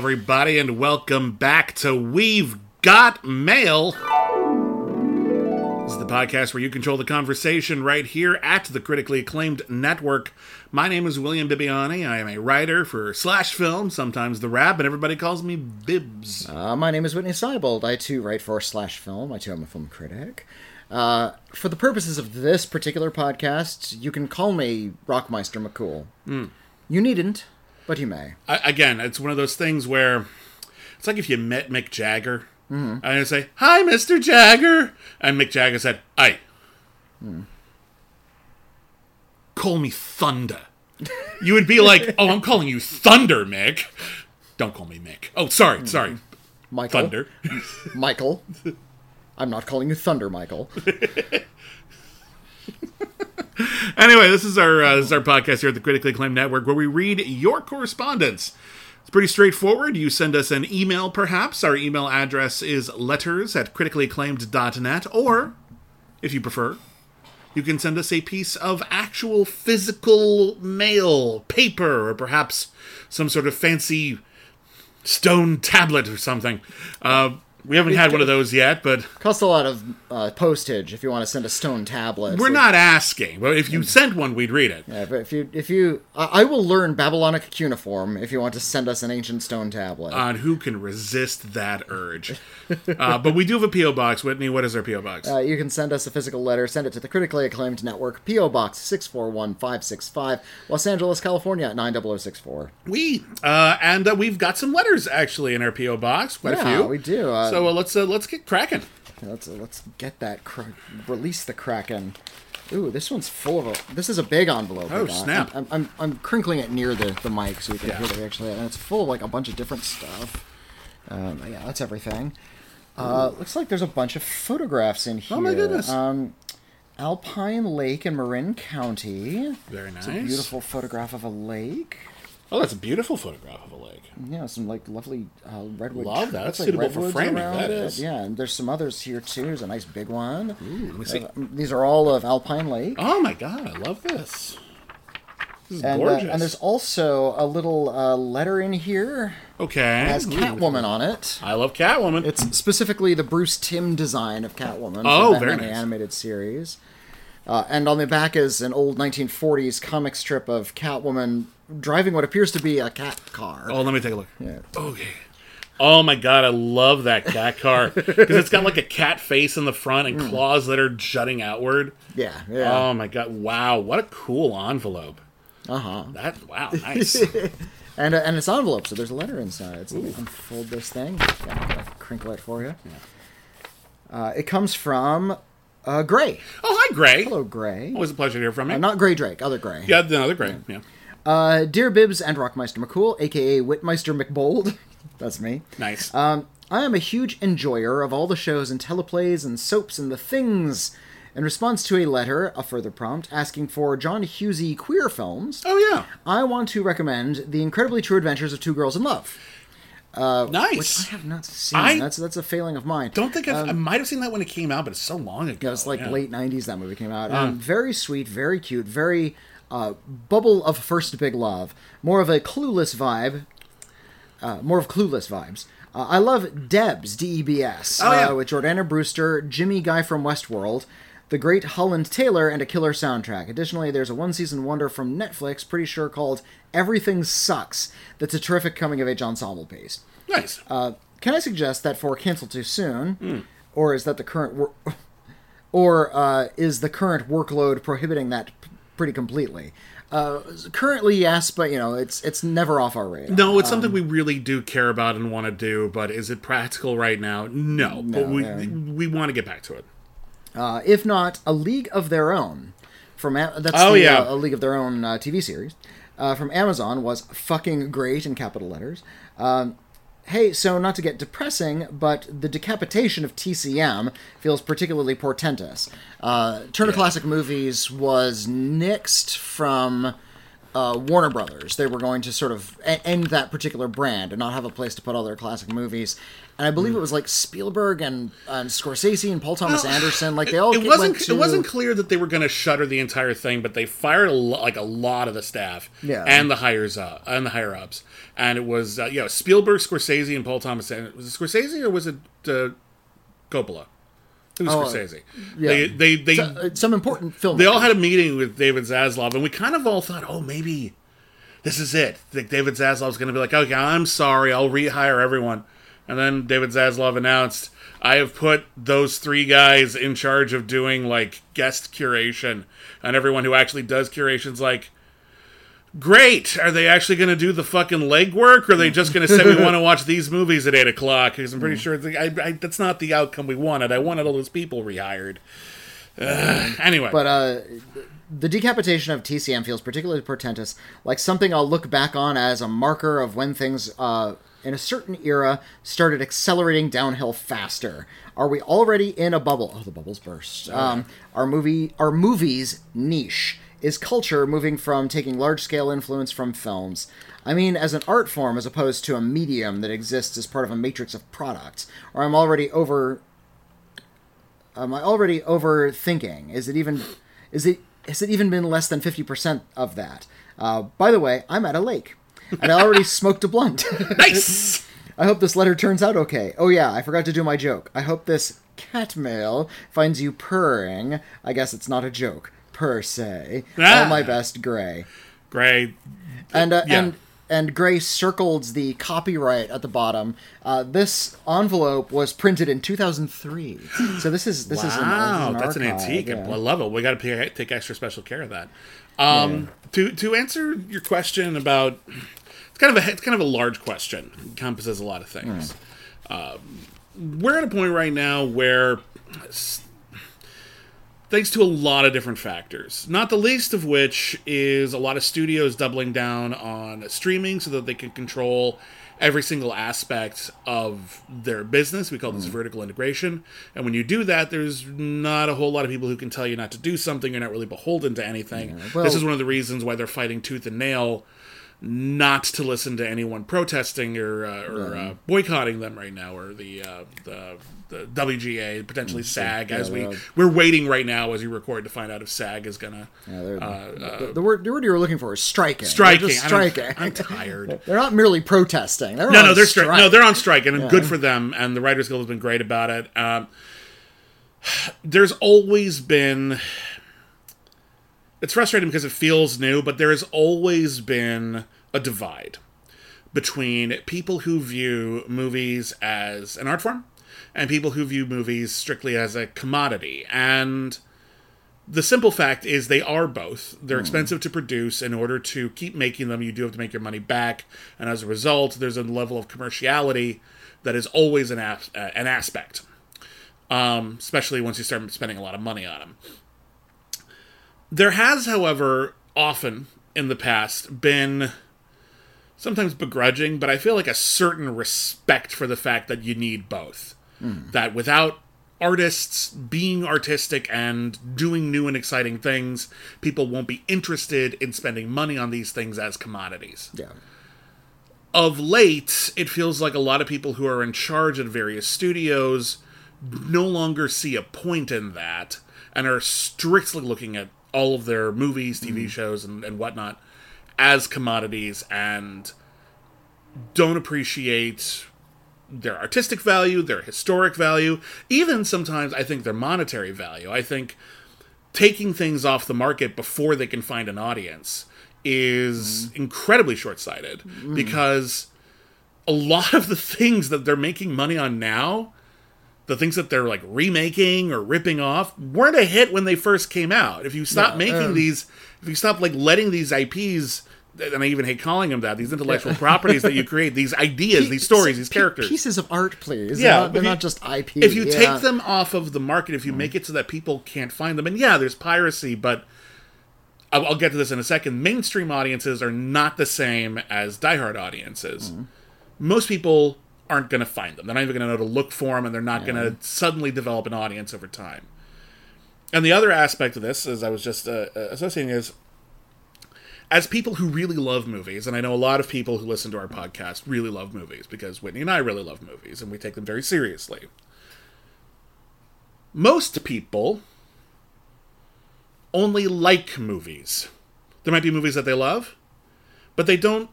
everybody, and welcome back to We've Got Mail. This is the podcast where you control the conversation right here at the Critically Acclaimed Network. My name is William Bibbiani. I am a writer for SlashFilm, sometimes The Rap, and everybody calls me Bibbs. My name is Whitney Seibold. I, too, write for SlashFilm. I, too, am a film critic. For the purposes of this particular podcast, you can call me Rockmeister McCool. Mm. You needn't, but you may. Again, it's one of those things where it's like if you met Mick Jagger, and I say, "Hi, Mr. Jagger," and Mick Jagger said, "Aye, call me Thunder." You would be like, "Oh, I'm calling you Thunder, Mick. Don't call me Mick. Oh, sorry, Michael. Thunder, Michael." I'm not calling you Thunder, Michael. Anyway, this is our podcast here at the Critically Acclaimed Network, where we read your correspondence. It's pretty straightforward. You send us an email, perhaps. Our email address is letters@criticallyacclaimed.net, or, if you prefer, you can send us a piece of actual physical mail, paper, or perhaps some sort of fancy stone tablet or something. We haven't had one of those yet, but... costs a lot of postage if you want to send a stone tablet. We're not asking. Well, if you sent one, we'd read it. Yeah, but if you... I will learn Babylonic cuneiform if you want to send us an ancient stone tablet. And who can resist that urge? But we do have a P.O. Box. Whitney, what is our P.O. Box? You can send us a physical letter. Send it to the Critically Acclaimed Network, P.O. Box 641565, Los Angeles, California, at 90064. And we've got some letters, actually, in our P.O. Box. Quite a few. Yeah, we do. So let's get cracking. Let's get that release the Kraken. Ooh, this one's full of a... this is a big envelope. Oh, snap! I'm crinkling it near the mic so you can hear it actually, and it's full of like a bunch of different stuff. Yeah, that's everything. Looks like there's a bunch of photographs in here. Oh my goodness! Alpine Lake in Marin County. Very nice. It's a beautiful photograph of a lake. Oh, that's a beautiful photograph of a lake. Yeah, some like lovely redwood. Love that. That's like suitable for framing. That is. Yeah, and there's some others here too. There's a nice big one. Ooh, let me see. These are all of Alpine Lake. Oh my God, I love this. This is gorgeous. And there's also a little letter in here. Okay. It has Catwoman on it. I love Catwoman. It's specifically the Bruce Timm design of Catwoman. Oh, very nice. The animated series. And on the back is an old 1940s comic strip of Catwoman driving what appears to be a cat car. Oh, let me take a look. Yeah. Okay. Oh my God, I love that cat car. Because it's got like a cat face in the front and claws that are jutting outward. Yeah, yeah. Oh my God. Wow, what a cool envelope. Uh-huh. That, wow, nice. and it's envelope, so there's a letter inside. So let me unfold this thing. Yeah, I'll crinkle it for you. Yeah. It comes from... Gray. Oh, hi, Gray. Hello, Gray. Always a pleasure to hear from you. Not Gray Drake, other Gray. Yeah, the other Gray, yeah. Dear Bibbs and Rockmeister McCool, a.k.a. Whitmeister McBold. That's me. Nice. I am a huge enjoyer of all the shows and teleplays and soaps and the things. In response to a letter, a further prompt, asking for John Hughesy queer films. Oh, yeah. I want to recommend The Incredibly True Adventures of Two Girls in Love. Nice. Which I have not seen. That's a failing of mine. Don't think I might have seen that when it came out, but it's so long ago. Yeah, it's like late 90s that movie came out. Very sweet, very cute, very bubble of first big love. More of a clueless vibe. More of clueless vibes. I love Debs, D-E-B-S, with Jordana Brewster, Jimmy Guy from Westworld, The Great Holland Taylor, and a killer soundtrack. Additionally, there's a one-season wonder from Netflix, pretty sure called Everything Sucks, that's a terrific coming-of-age ensemble piece. Nice. Can I suggest that for Cancel Too Soon, or is that the current... is the current workload prohibiting that pretty completely? Currently, yes, but, you know, it's never off our radar. No, it's something we really do care about and want to do, but is it practical right now? No, but we want to get back to it. If not, A League of Their Own. A League of Their Own TV series from Amazon was fucking great in capital letters. Hey, so not to get depressing, but the decapitation of TCM feels particularly portentous. Turner Classic Movies was nixed from Warner Brothers. They were going to sort of end that particular brand and not have a place to put all their classic movies. And I believe it was like Spielberg and Scorsese and Paul Thomas Anderson. Like they all. It wasn't clear that they were going to shutter the entire thing, but they fired a lot of the staff and the higher ups. And it was Spielberg, Scorsese, and Paul Thomas Anderson. Was it Scorsese or was it Coppola? It was Scorsese. Yeah. They some important film. They all had a meeting with David Zaslav, and we kind of all thought, oh, maybe this is it. Like David Zaslav's going to be like, okay, I'm sorry, I'll rehire everyone. And then David Zaslav announced, I have put those three guys in charge of doing, like, guest curation. And everyone who actually does curation's like, great! Are they actually going to do the fucking legwork? Or are they just going to say, we want to watch these movies at 8 o'clock? Because I'm pretty sure that's not the outcome we wanted. I wanted all those people rehired. Anyway. But, the decapitation of TCM feels particularly portentous, like something I'll look back on as a marker of when things... in a certain era, started accelerating downhill faster. Are we already in a bubble? Oh, the bubbles burst. Our movie's niche is culture moving from taking large-scale influence from films. I mean, as an art form as opposed to a medium that exists as part of a matrix of products. Or am I already overthinking? Has it even been less than 50% of that? By the way, I'm at a lake. And I already smoked a blunt. Nice! I hope this letter turns out okay. Oh yeah, I forgot to do my joke. I hope this cat mail finds you purring. I guess it's not a joke, per se. All my best, Gray. Gray. And Gray circled the copyright at the bottom. This envelope was printed in 2003. So this is an antique. Yeah. I love it. We got to take extra special care of that. To answer your question about, it's kind of a large question. It encompasses a lot of things. We're at a point right now where, thanks to a lot of different factors, not the least of which is a lot of studios doubling down on streaming so that they can control every single aspect of their business. We call this vertical integration. And when you do that, there's not a whole lot of people who can tell you not to do something. You're not really beholden to anything. Yeah, well, this is one of the reasons why they're fighting tooth and nail not to listen to anyone protesting or boycotting them right now, or the WGA, potentially SAG. We're waiting right now as you record to find out if SAG is gonna. The word you were looking for is striking. Striking. I'm tired. They're not merely protesting. They're on strike, and good for them. And the Writers Guild has been great about it. There's always been. It's frustrating because it feels new, but there has always been a divide between people who view movies as an art form and people who view movies strictly as a commodity. And the simple fact is they are both. They're expensive to produce. In order to keep making them, you do have to make your money back. And as a result, there's a level of commerciality that is always an aspect, especially once you start spending a lot of money on them. There has, however, often in the past been, sometimes begrudging, but I feel like a certain respect for the fact that you need both. That without artists being artistic and doing new and exciting things, people won't be interested in spending money on these things as commodities. Yeah. Of late, it feels like a lot of people who are in charge at various studios no longer see a point in that and are strictly looking at all of their movies, TV shows, and whatnot as commodities, and don't appreciate their artistic value, their historic value, even sometimes I think their monetary value. I think taking things off the market before they can find an audience is incredibly short-sighted, because a lot of the things that they're making money on now, the things that they're like remaking or ripping off, weren't a hit when they first came out. If you stop making these, if you stop like letting these IPs, and I even hate calling them that, these intellectual properties that you create, these ideas, these stories, these characters, pieces of art, please. Yeah, they're not just IP. If you take them off of the market, if you make it so that people can't find them, and there's piracy, but I'll get to this in a second. Mainstream audiences are not the same as diehard audiences. Most people aren't going to find them. They're not even going to know to look for them, and they're not going to suddenly develop an audience over time. And the other aspect of this, as I was just associating, is as people who really love movies, and I know a lot of people who listen to our podcast really love movies, because Whitney and I really love movies, and we take them very seriously. Most people only like movies. There might be movies that they love, but they don't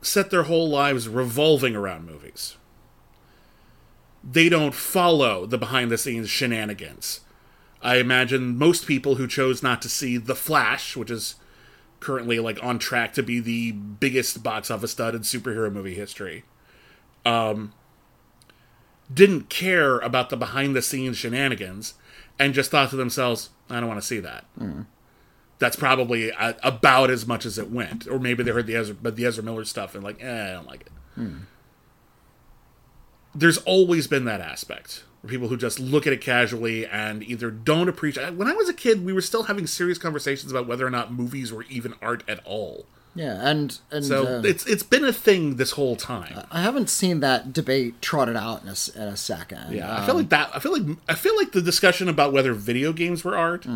set their whole lives revolving around movies. They don't follow the behind-the-scenes shenanigans. I imagine most people who chose not to see The Flash, which is currently like on track to be the biggest box office stud in superhero movie history, didn't care about the behind-the-scenes shenanigans and just thought to themselves, I don't want to see that. Mm. That's probably about as much as it went. Or maybe they heard the Ezra Miller stuff and like, I don't like it. Mm. There's always been that aspect. People who just look at it casually and either don't appreciate... When I was a kid, we were still having serious conversations about whether or not movies were even art at all. Yeah, and so it's been a thing this whole time. I haven't seen that debate trotted out in a second. Yeah, I feel like the discussion about whether video games were art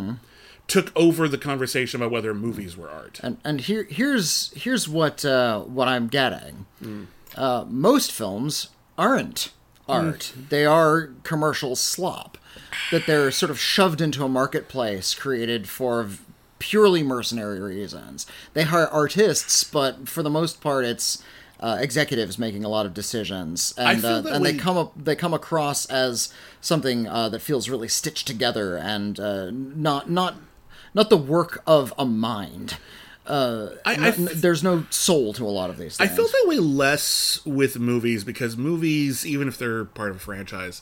took over the conversation about whether movies were art. And here's what I'm getting. Mm. Most films aren't art. Mm. They are commercial slop that they're sort of shoved into a marketplace created for purely mercenary reasons. They hire artists, but for the most part, it's executives making a lot of decisions, and they come across as something that feels really stitched together and not the work of a mind. There's no soul to a lot of these things. I feel that way less with movies, because movies, even if they're part of a franchise,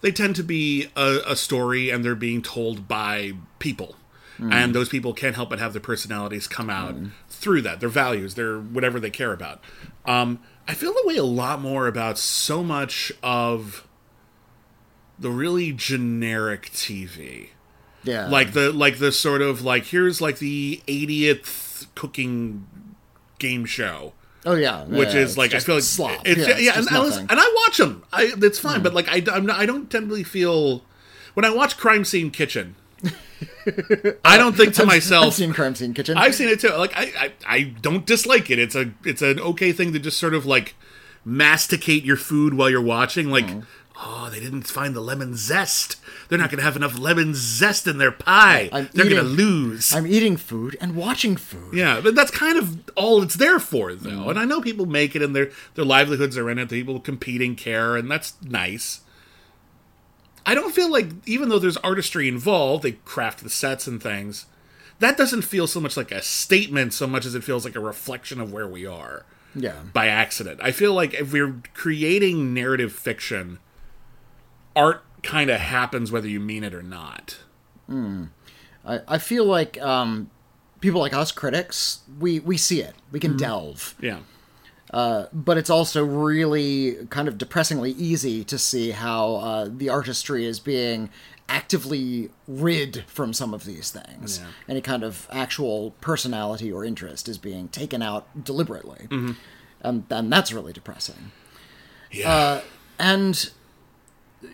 they tend to be a story, and they're being told by people. Mm. And those people can't help but have their personalities come out through that, their values, their whatever they care about. I feel that way a lot more about so much of the really generic TV. Yeah. Like the sort of like, here's like the 80th cooking game show. Oh yeah. Which is like, I feel like slop. And I watch them. It's fine, but like I don't generally feel when I watch Crime Scene Kitchen. I don't think to myself. I've seen Crime Scene Kitchen. I've seen it too. Like I don't dislike it. It's an okay thing to just sort of like masticate your food while you're watching. Like, oh, they didn't find the lemon zest. They're not going to have enough lemon zest in their pie. They're going to lose. I'm eating food and watching food. Yeah, but that's kind of all it's there for, though. Mm. And I know people make it, and their livelihoods are in it. People competing care, and that's nice. I don't feel like, even though there's artistry involved, they craft the sets and things, that doesn't feel so much like a statement so much as it feels like a reflection of where we are. Yeah. By accident. I feel like if we're creating narrative fiction, art kind of happens whether you mean it or not. Mm. I feel like people like us, critics, we see it. We can delve. Yeah. But it's also really kind of depressingly easy to see how the artistry is being actively rid from some of these things. Yeah. Any kind of actual personality or interest is being taken out deliberately. Mm-hmm. And that's really depressing. Yeah.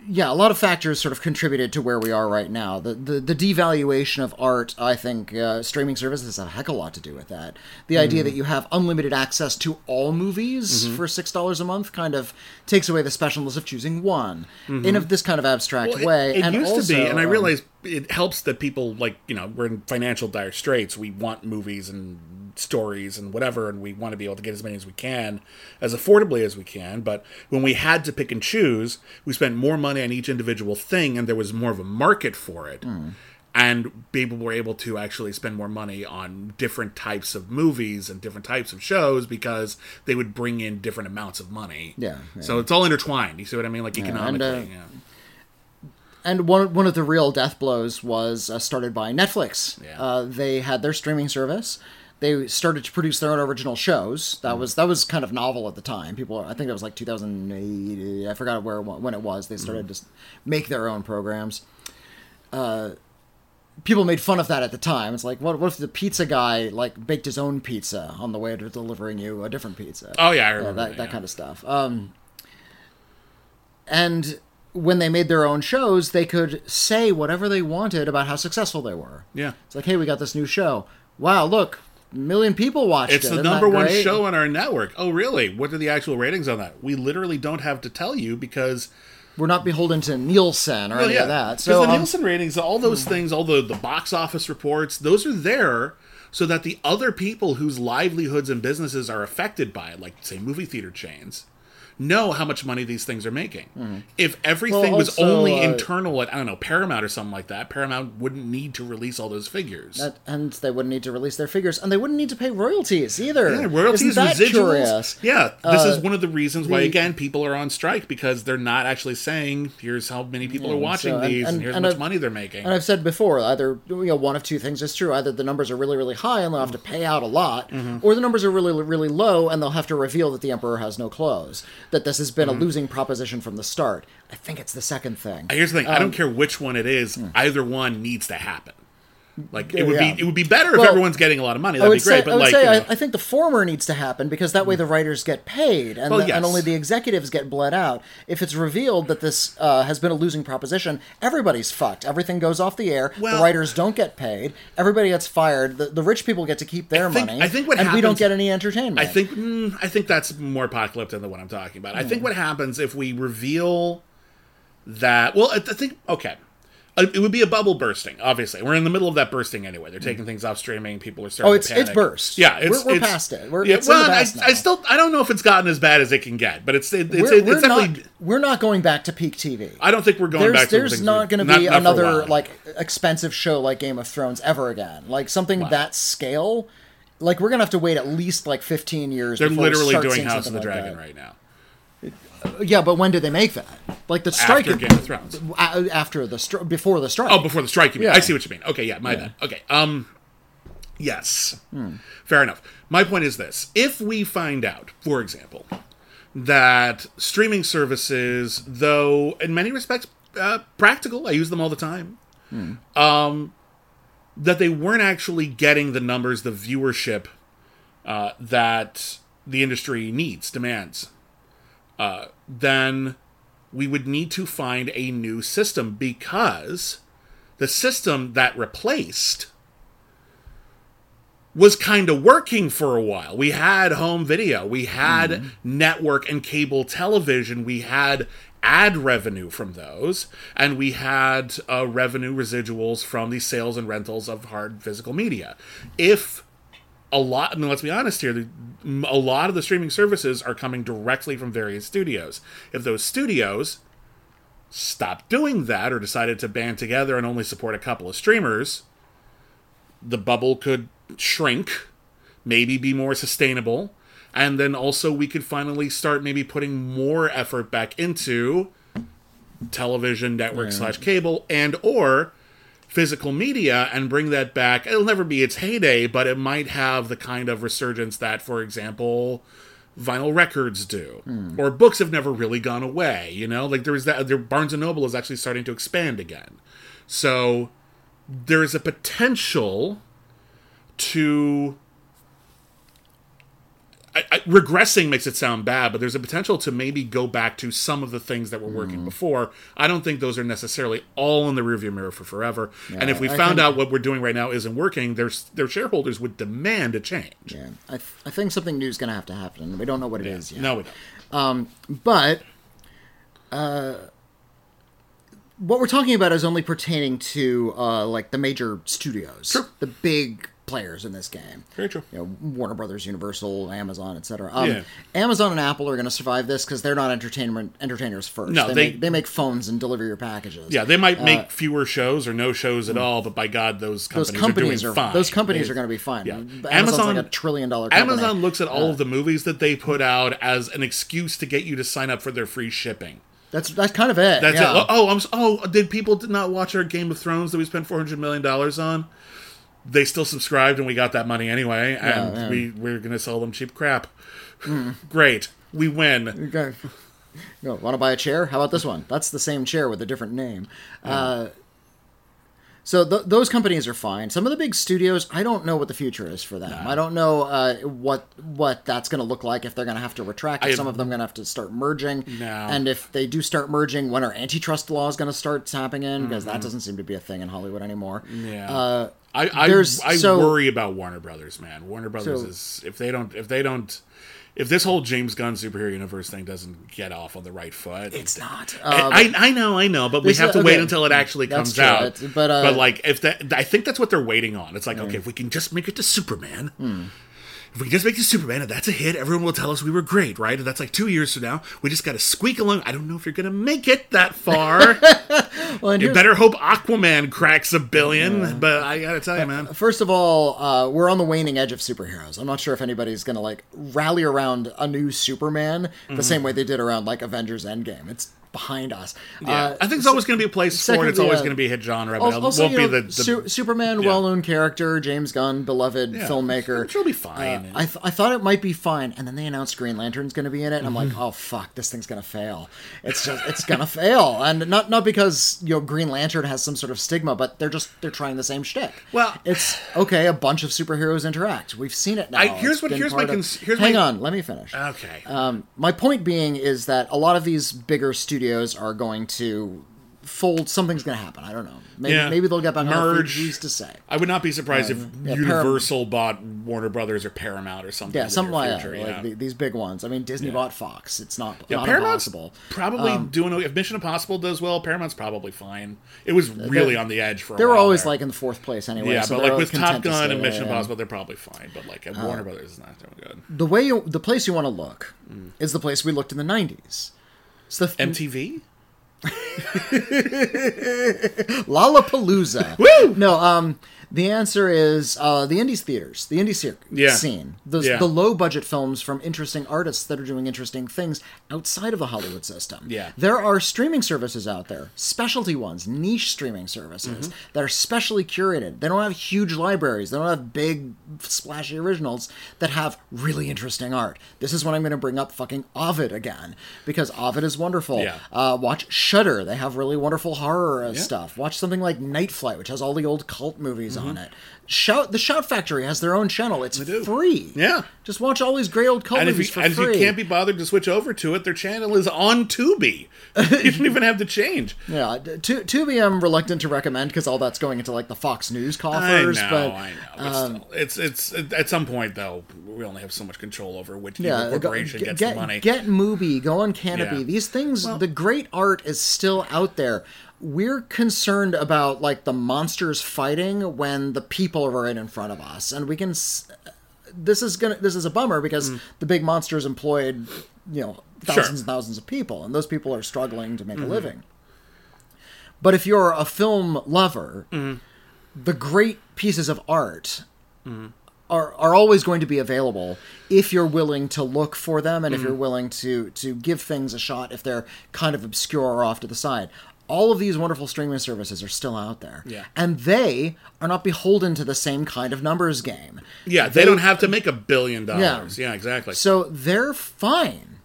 Yeah, a lot of factors sort of contributed to where we are right now. The devaluation of art, I think, streaming services have a heck of a lot to do with that. The idea that you have unlimited access to all movies for $6 a month kind of takes away the specialness of choosing one in of this kind of abstract way. It used also, to be, and I realize it helps that people, like, you know, we're in financial dire straits. We want movies and stories and whatever, and we want to be able to get as many as we can, as affordably as we can. But when we had to pick and choose, we spent more money on each individual thing, and there was more of a market for it. Mm. And people were able to actually spend more money on different types of movies and different types of shows because they would bring in different amounts of money. Yeah. Yeah. So it's all intertwined. You see what I mean? Like economically. And one of the real death blows was started by Netflix. Yeah. They had their streaming service. They started to produce their own original shows. That was kind of novel at the time. I think that was like 2008. I forgot when it was. They started to make their own programs. People made fun of that at the time. It's like, what if the pizza guy like baked his own pizza on the way to delivering you a different pizza? Oh yeah, I remember that kind of stuff. And when they made their own shows, they could say whatever they wanted about how successful they were. Yeah, it's like, hey, we got this new show. Wow, look. million people watched it. It's the number one show on our network. Oh, really? What are the actual ratings on that? We literally don't have to tell you because... we're not beholden to Nielsen or any of that. So the Nielsen ratings, all those things, all the box office reports, those are there so that the other people whose livelihoods and businesses are affected by it, like, say, movie theater chains, know how much money these things are making. If everything was only internal at, I don't know, Paramount or something like that, Paramount wouldn't need to release all those figures. And they wouldn't need to release their figures. And they wouldn't need to pay royalties either. Yeah, royalties, residuals. Curious? Yeah, this is one of the reasons why, again, people are on strike, because they're not actually saying, here's how many people are watching these, and here's how much money they're making. And I've said before, either one of two things is true. Either the numbers are really, really high and they'll have to pay out a lot, or the numbers are really, really low and they'll have to reveal that the Emperor has no clothes. That this has been a losing proposition from the start. I think it's the second thing. Here's the thing. I don't care which one it is. Either one needs to happen. Like, it would be, it would be better if everyone's getting a lot of money. That'd be great. But I think the former needs to happen, because that way the writers get paid and, and only the executives get bled out. If it's revealed that this has been a losing proposition, everybody's fucked. Everything goes off the air. Well, the writers don't get paid. Everybody gets fired. The rich people get to keep their money. I think what happens, we don't get any entertainment. I think that's more apocalyptic than what I'm talking about. I think what happens if we reveal that... Well, I think... okay. It would be a bubble bursting, obviously. We're in the middle of that bursting anyway. They're taking things off streaming. People are starting to panic. It's burst. Yeah, we're past it. I don't know if it's gotten as bad as it can get, but it's definitely... We're not going back to peak TV. I don't think we're going back to peak TV. There's not going to be another expensive show like Game of Thrones ever again. Like something that scale, like we're going to have to wait at least 15 years before we start seeing something like that. They're literally doing House of the Dragon right now. Yeah, but when did they make that? Like the strike after Game of Thrones, after the before the strike. Oh, before the strike, you mean? Yeah. I see what you mean. Okay, yeah, my bad. Okay, yes, fair enough. My point is this: if we find out, for example, that streaming services, though in many respects practical, I use them all the time, that they weren't actually getting the numbers, the viewership that the industry demands. Then we would need to find a new system, because the system that replaced was kind of working for a while. We had home video. We had network and cable television. We had ad revenue from those. And we had revenue residuals from the sales and rentals of hard physical media. If... let's be honest here, a lot of the streaming services are coming directly from various studios. If those studios stopped doing that or decided to band together and only support a couple of streamers, the bubble could shrink, maybe be more sustainable, and then also we could finally start maybe putting more effort back into television, network / cable, and or... physical media, and bring that back. It'll never be its heyday, but it might have the kind of resurgence that, for example, vinyl records do, or books have never really gone away. There is that. Barnes and Noble is actually starting to expand again, so there is a potential to. Regressing makes it sound bad, but there's a potential to maybe go back to some of the things that were working before. I don't think those are necessarily all in the rearview mirror for forever. Yeah, and if we found out what we're doing right now isn't working, their shareholders would demand a change. Yeah, I think something new is going to have to happen. We don't know what it is yet. No, we don't. What we're talking about is only pertaining to the major studios, the big players in this game. Very true. Warner Brothers, Universal, Amazon, etc. Amazon and Apple are going to survive this because they're not entertainers first. No, they make phones and deliver your packages. Yeah, they might make fewer shows or no shows at all, but by God, those companies are doing fine. Those companies are going to be fine. Yeah. Amazon's like $1 trillion company. Amazon looks at all of the movies that they put out as an excuse to get you to sign up for their free shipping. That's kind of it. That's it. Did people not watch our Game of Thrones that we spent $400 million on? They still subscribed and we got that money anyway, and we're going to sell them cheap crap. Great. We win. Okay. Want to buy a chair? How about this one? That's the same chair with a different name. Those companies are fine. Some of the big studios, I don't know what the future is for them. I don't know what that's going to look like, if they're going to have to retract. Some of them going to have to start merging. No. And if they do start merging, when are antitrust laws going to start tapping in? Because that doesn't seem to be a thing in Hollywood anymore. Yeah. I worry about Warner Brothers, man. Warner Brothers is if this whole James Gunn superhero universe thing doesn't get off on the right foot, it's not. I know, but we have to wait until it actually comes out. But like, if that, I think that's what they're waiting on. It's like, okay, if we can just make it to Superman. If we just make the Superman and that's a hit, everyone will tell us we were great, right? And that's like 2 years from now. We just got to squeak along. I don't know if you're going to make it that far. You better hope Aquaman cracks a billion. But I got to tell you, man. First of all, we're on the waning edge of superheroes. I'm not sure if anybody's going to like rally around a new Superman the same way they did around like Avengers Endgame. It's behind us. I think it's always going to be a place for it. It's always going to be a hit genre. But also, it won't be Superman, well-known character, James Gunn, beloved filmmaker. It'll be fine. I thought it might be fine, and then they announced Green Lantern's going to be in it, and I'm like, oh fuck, this thing's going to fail. It's just, it's going to fail, and not because Green Lantern has some sort of stigma, but they're trying the same shtick. Well, it's okay. A bunch of superheroes interact. We've seen it now. Let me finish. Okay. My point being is that a lot of these bigger studios are going to fold. Something's going to happen. I don't know. Maybe they'll get back on things to say. I would not be surprised if Universal bought Warner Brothers or Paramount or something. Yeah, something like that. These big ones. I mean, Disney bought Fox. It's not impossible. Probably if Mission Impossible does well, Paramount's probably fine. It was really on the edge for a while. They were always like in the fourth place anyway. Yeah, so but like with Top Gun and Mission Impossible, they're probably fine. But like Warner Brothers is not doing good. The place you want to look is the place we looked in the 90s. MTV? Lollapalooza. Woo! No, the answer is the Indies theaters, the Indie scene. The low-budget films from interesting artists that are doing interesting things outside of the Hollywood system. Yeah. There are streaming services out there, specialty ones, niche streaming services that are specially curated. They don't have huge libraries. They don't have big, splashy originals that have really interesting art. This is when I'm going to bring up fucking Ovid again, because Ovid is wonderful. Yeah. Watch Shudder. They have really wonderful horror stuff. Watch something like Night Flight, which has all the old cult movies on it. The Shout Factory has their own channel. It's free. Yeah. Just watch all these gray old cult movies for free. And if you can't be bothered to switch over to it, their channel is on Tubi. You don't even have to change. Yeah. Tubi I'm reluctant to recommend because all that's going into like the Fox News coffers. I know. It's at some point, though, we only have so much control over which corporation gets the money. Get Mubi. Go on Canopy. Yeah. These things, the great art is still out there. We're concerned about like the monsters fighting when the people are right in front of us, and we can. This is a bummer because the big monsters employed, thousands and thousands of people, and those people are struggling to make a living. But if you're a film lover, the great pieces of art are always going to be available if you're willing to look for them, and if you're willing to give things a shot if they're kind of obscure or off to the side. All of these wonderful streaming services are still out there. Yeah. And they are not beholden to the same kind of numbers game. Yeah, they don't have to make $1 billion. Yeah, exactly. So they're fine.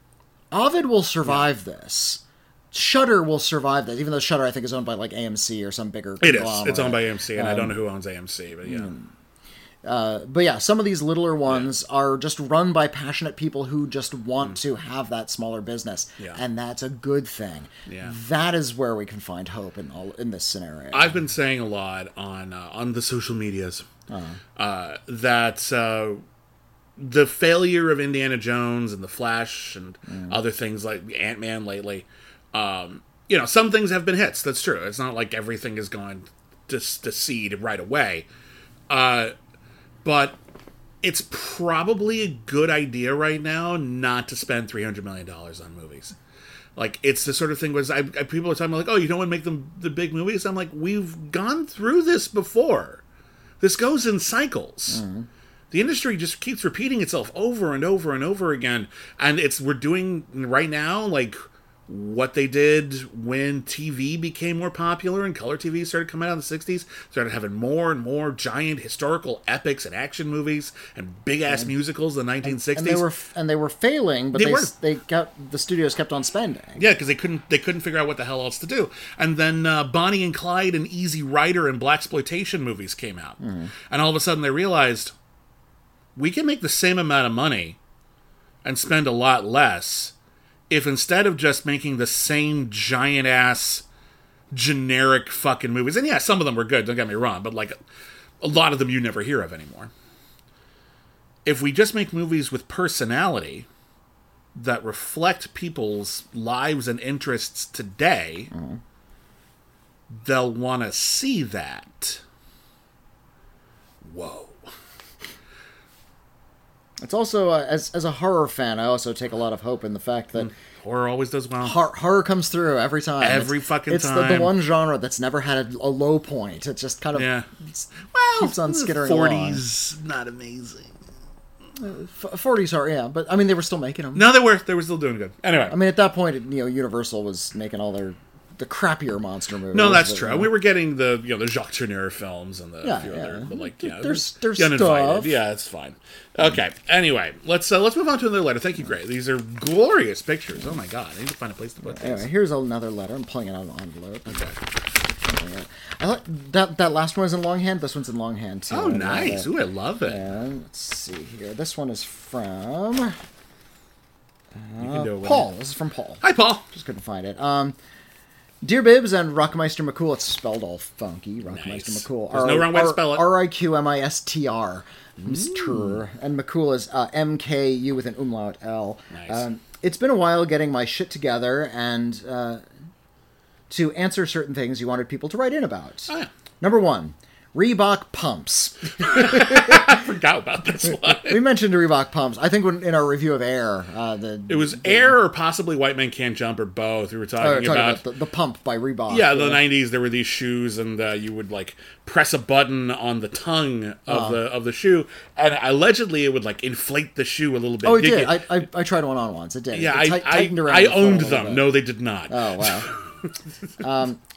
Ovid will survive this. Shudder will survive this, even though Shudder, I think, is owned by like AMC or some bigger conglomerate. It is. It's owned by AMC, and I don't know who owns AMC, but yeah. Some of these littler ones are just run by passionate people who just want to have that smaller business, and that's a good thing. Yeah. That is where we can find hope in this scenario. I've been saying a lot on the social medias that the failure of Indiana Jones and The Flash and other things like Ant-Man lately, some things have been hits. That's true. It's not like everything is going to seed right away. But it's probably a good idea right now not to spend $300 million on movies. Like, it's the sort of thing where people are talking about, like, oh, you don't want to make them the big movies? I'm like, we've gone through this before. This goes in cycles. Mm-hmm. The industry just keeps repeating itself over and over and over again. And we're doing right now, like, what they did when TV became more popular and color TV started coming out in the 60s, started having more and more giant historical epics and action movies and big-ass musicals in the 1960s. And they were failing, but the studios kept on spending. Yeah, because they couldn't figure out what the hell else to do. And then Bonnie and Clyde and Easy Rider and blaxploitation movies came out. Mm. And all of a sudden they realized, we can make the same amount of money and spend a lot less if instead of just making the same giant-ass generic fucking movies, and yeah, some of them were good, don't get me wrong, but like a lot of them you never hear of anymore. If we just make movies with personality that reflect people's lives and interests today, mm-hmm. they'll want to see that. Whoa. It's also, as a horror fan, I also take a lot of hope in the fact that... Horror always does well. Horror comes through every time. Every time. It's the one genre that's never had a low point. It just kind of keeps on skittering along. 40s, not amazing. 40s horror, yeah. But, I mean, they were still making them. No, they were. They were still doing good. Anyway. I mean, at that point, Universal was making all their... the crappier monster movies. No, that's true. We were getting the the Jacques Tourneur films and the few other there's stuff. Uninvited. Yeah, it's fine. Okay. Anyway, let's move on to another letter. Thank you, Gray. These are glorious pictures. Oh my god, I need to find a place to put these. Anyway, here's another letter. I'm pulling it out of an envelope. Okay. I like that last one was in longhand. This one's in longhand too. Oh, nice. Ooh, I love it. And let's see here. This one is from Paul. This is from Paul. Hi, Paul. Just couldn't find it. Dear Bibbs and Rockmeister McCool, it's spelled all funky, Rockmeister McCool. There's no wrong way to spell it. R-I-Q-M-I-S-T-R. And McCool is M-K-U with an umlaut L. Nice. It's been a while getting my shit together and to answer certain things you wanted people to write in about. Oh, yeah. Number one, Reebok pumps. I forgot about this one. We mentioned Reebok pumps. I think in our review of Air, Air or possibly White Men Can't Jump or both. We were talking about the pump by Reebok. Yeah, the 90s. There were these shoes, and you would press a button on the tongue of the shoe, and allegedly it would inflate the shoe a little bit. Oh, it did. I tried one on once. It did. Yeah, I owned them. No, they did not. Oh wow.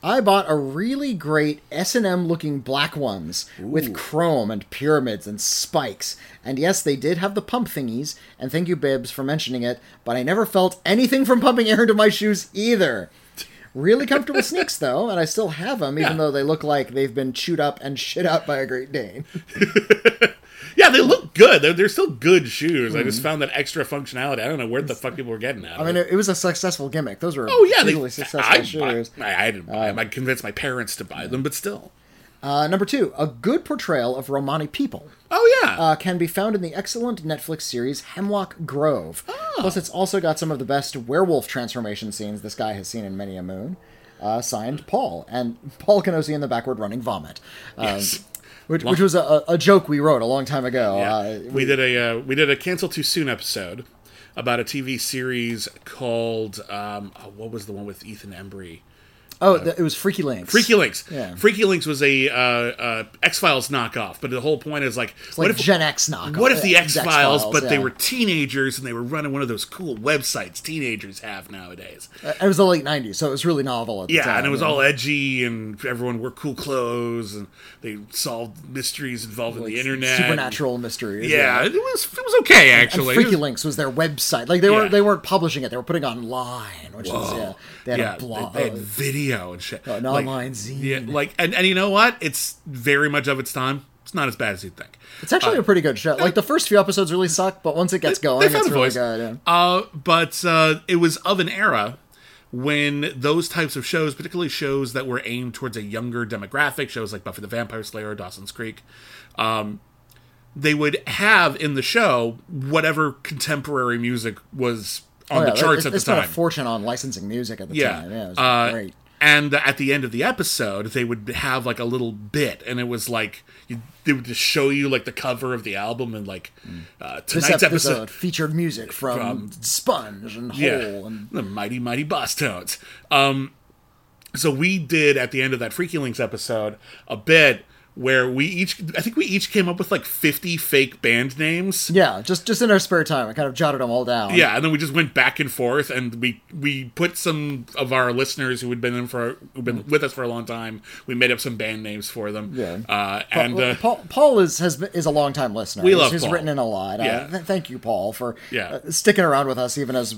I bought a really great S&M looking black ones with chrome and pyramids and spikes. And yes, they did have the pump thingies, and thank you, Bibbs, for mentioning it, but I never felt anything from pumping air into my shoes either. Really comfortable sneaks, though, and I still have them, even though they look like they've been chewed up and shit out by a Great Dane. Yeah, they look good. They're still good shoes. Mm-hmm. I just found that extra functionality. I don't know where the fuck people were getting at. I mean, it was a successful gimmick. Those were really successful shoes. I didn't buy them. I convinced my parents to buy them, but still. Number two, a good portrayal of Romani people. Oh, yeah. Can be found in the excellent Netflix series Hemlock Grove. Oh. Plus, it's also got some of the best werewolf transformation scenes this guy has seen in many a moon. Signed, Paul. And Paul Canosi in the backward running vomit. Yes. Which was a joke we wrote a long time ago. Yeah. We did a Cancel Too Soon episode about a TV series called what was the one with Ethan Embry? Oh, it was Freaky Links. Freaky Links. Yeah. Freaky Links was a X-Files knockoff, but the whole point is what if Gen X knockoff? What if the X-Files, but they were teenagers and they were running one of those cool websites teenagers have nowadays? It was the late 90s, so it was really novel at the time. Yeah, and it was all edgy, and everyone wore cool clothes, and they solved mysteries involving the internet. Supernatural mysteries. Yeah, yeah. It was okay, actually. And Freaky Links was their website. They weren't publishing it, they were putting it online, which was, they had a blog. They had video. And shit. Oh, an online zine. Yeah, and you know what? It's very much of its time. It's not as bad as you'd think. It's actually a pretty good show. The first few episodes really suck, but once it gets going, it's really good. Yeah. But it was of an era when those types of shows, particularly shows that were aimed towards a younger demographic, shows like Buffy the Vampire Slayer, Dawson's Creek, they would have in the show whatever contemporary music was on the charts at the time. They spent a fortune on licensing music at the time. Yeah, it was great. And at the end of the episode, they would have, a little bit, and it was, they would just show you, the cover of the album, and, tonight's episode featured music from Sponge and Hole and... the Mighty Mighty Boss Tones. So we did, at the end of that Freaky Links episode, a bit where I think we each came up with 50 fake band names. Yeah, just in our spare time. I kind of jotted them all down. Yeah, and then we just went back and forth, and we put some of our listeners who've been with us for a long time, we made up some band names for them. Yeah. Paul is a long-time listener. We love Paul. He's written in a lot. Yeah. Thank you, Paul, for sticking around with us, even as,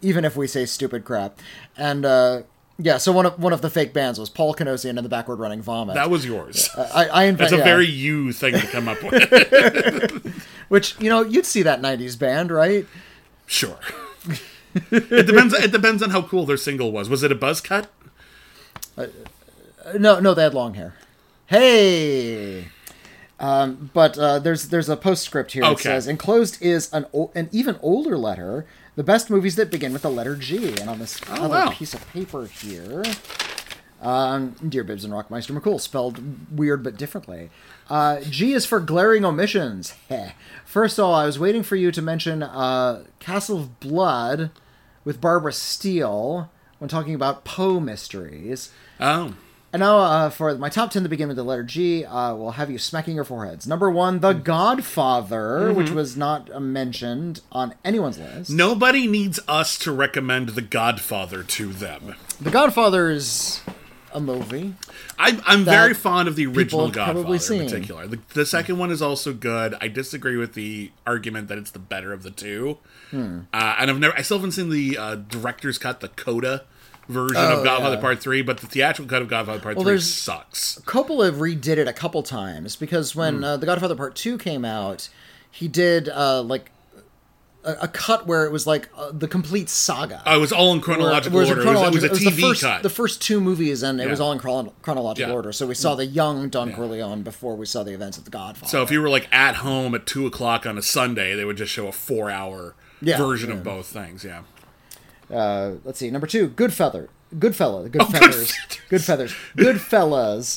even if we say stupid crap. And, yeah, so one of the fake bands was Paul Canossian and the Backward Running Vomit. That was yours. That's a very you thing to come up with. Which, you'd see that 90s band, right? Sure. It depends on how cool their single was. Was it a buzz cut? No, they had long hair. Hey! But there's a postscript here that says, enclosed is an even older letter, the best movies that begin with the letter G. And on this other piece of paper here, Dear Bibbs and Rockmeister McCool, spelled weird but differently. G is for glaring omissions. Heh. First of all, I was waiting for you to mention Castle of Blood with Barbara Steele when talking about Poe mysteries. Oh. And now for my top 10 that begin with the letter G, we'll have you smacking your foreheads. Number 1, The Godfather, which was not mentioned on anyone's list. Nobody needs us to recommend The Godfather to them. The Godfather is a movie. I'm very fond of the original Godfather in particular. The second one is also good. I disagree with the argument that it's the better of the two. And I still haven't seen the director's cut, the coda version of Godfather Part 3, but the theatrical cut of Godfather Part 3 sucks. Coppola redid it a couple times, because when The Godfather Part 2 came out, he did, a cut where it was, the complete saga. It was all in chronological order. It was a TV cut. The first two movies, and it was all in chronological order, so we saw the young Don Corleone before we saw the events of The Godfather. So if you were, at home at 2 o'clock on a Sunday, they would just show a 4-hour version of both things, let's see. Number 2, Goodfellas.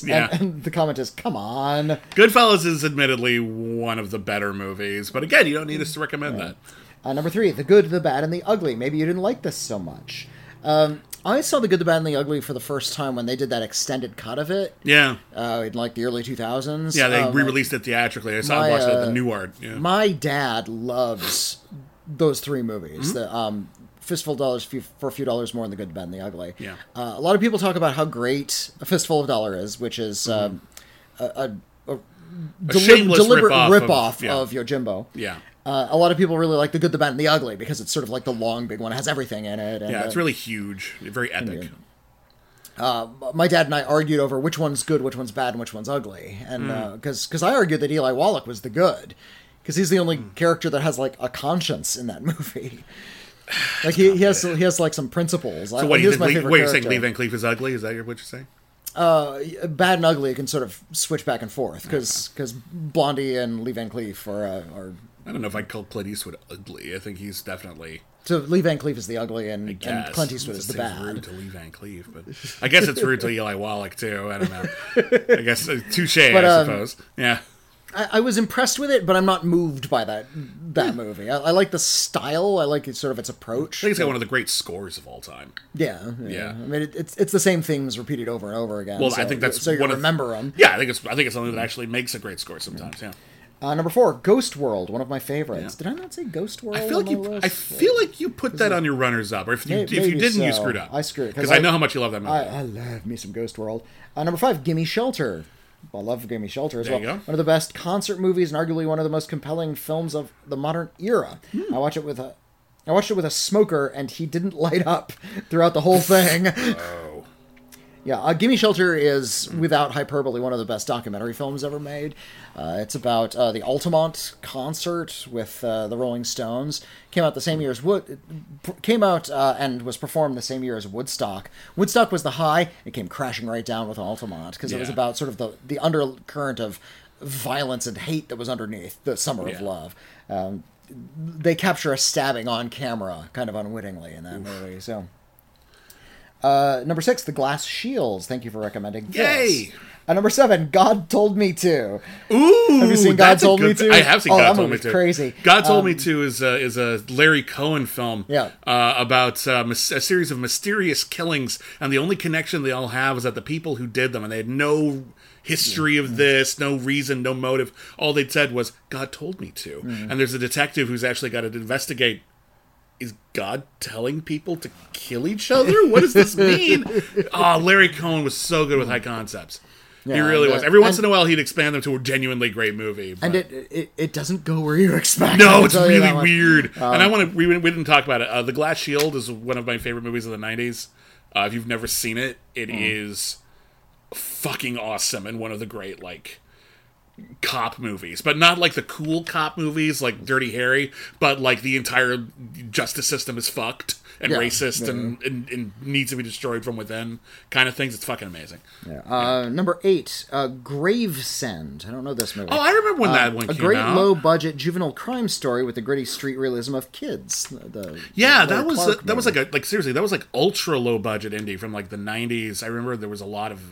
Yeah. And the comment is, come on. Goodfellas is admittedly one of the better movies, but again, you don't need us to recommend that. Number 3, The Good, the Bad, and the Ugly. Maybe you didn't like this so much. I saw The Good, the Bad, and the Ugly for the first time when they did that extended cut of it. Yeah. In the early 2000s. Yeah, they re-released it theatrically. I watched it at the Newark. Yeah. My dad loves those three movies. The Fistful of Dollars for a Few Dollars More, and The Good, the Bad, and the Ugly. Yeah. A lot of people talk about how great A Fistful of Dollar is, which is a deliberate ripoff of Yojimbo. Yeah. A lot of people really like The Good, the Bad, and the Ugly because it's sort of like the long, big one. It has everything in it. And, it's really huge. Very epic. My dad and I argued over which one's good, which one's bad, and which one's ugly. And because I argued that Eli Wallach was the good, because he's the only character that has a conscience in that movie. He has some principles. So what do you think? You're saying Lee Van Cleef is ugly? Is that what you're saying? Bad and ugly can sort of switch back and forth because Blondie and Lee Van Cleef are. I don't know if I'd call Clint Eastwood ugly. I think he's definitely. So Lee Van Cleef is the ugly, and Clint Eastwood is the bad. It's rude to Lee Van Cleef, but I guess it's rude to Eli Wallach too. I don't know. I guess touche. I suppose. Yeah. I was impressed with it, but I'm not moved by that movie. I like the style. I like its approach. I think it's got one of the great scores of all time. Yeah. I mean, it's the same things repeated over and over again. Well, I think that's you remember them. Yeah, I think it's something that actually makes a great score sometimes. Yeah. Number 4, Ghost World, one of my favorites. Yeah. Did I not say Ghost World? I feel like you put that on your runners up, or if you didn't, you screwed up. I screwed because I know how much you love that movie. I love me some Ghost World. Number 5, Gimme Shelter. I love Gimme Shelter as well. One of the best concert movies and arguably one of the most compelling films of the modern era. I watched it with a smoker, and he didn't light up throughout the whole thing. Oh. Yeah, Gimme Shelter is, without hyperbole, one of the best documentary films ever made. It's about the Altamont concert with the Rolling Stones. Came out the same year as and was performed the same year as Woodstock. Woodstock was the high. It came crashing right down with Altamont because it was about sort of the undercurrent of violence and hate that was underneath the Summer of Love. They capture a stabbing on camera, kind of unwittingly, in that movie. So. Number 6, The Glass Shields. Thank you for recommending this. Yay! Number 7, God Told Me To. Ooh! Have you seen God Told Me To? I have seen God Told Me To. Crazy. God Told Me To is a Larry Cohen film about a series of mysterious killings, and the only connection they all have is that the people who did them, and they had no history of this, no reason, no motive. All they said was, God told me to. And there's a detective who's actually got to investigate, is God telling people to kill each other? What does this mean? Larry Cohen was so good with high concepts. Yeah, he really was. Every once in a while, he'd expand them to a genuinely great movie. But... And it doesn't go where you expect. No, it's really weird. And I want to. We didn't talk about it. The Glass Shield is one of my favorite movies of the 90s. If you've never seen it, it is fucking awesome and one of the great cop movies, but not like the cool cop movies like Dirty Harry, but like the entire justice system is fucked and racist and needs to be destroyed from within kind of things. It's fucking amazing. Number 8, Gravesend. I don't know this movie. Oh, I remember when that one came out. A great low-budget juvenile crime story with the gritty street realism of Kids. That was like ultra low-budget indie from like the 90s. I remember there was a lot of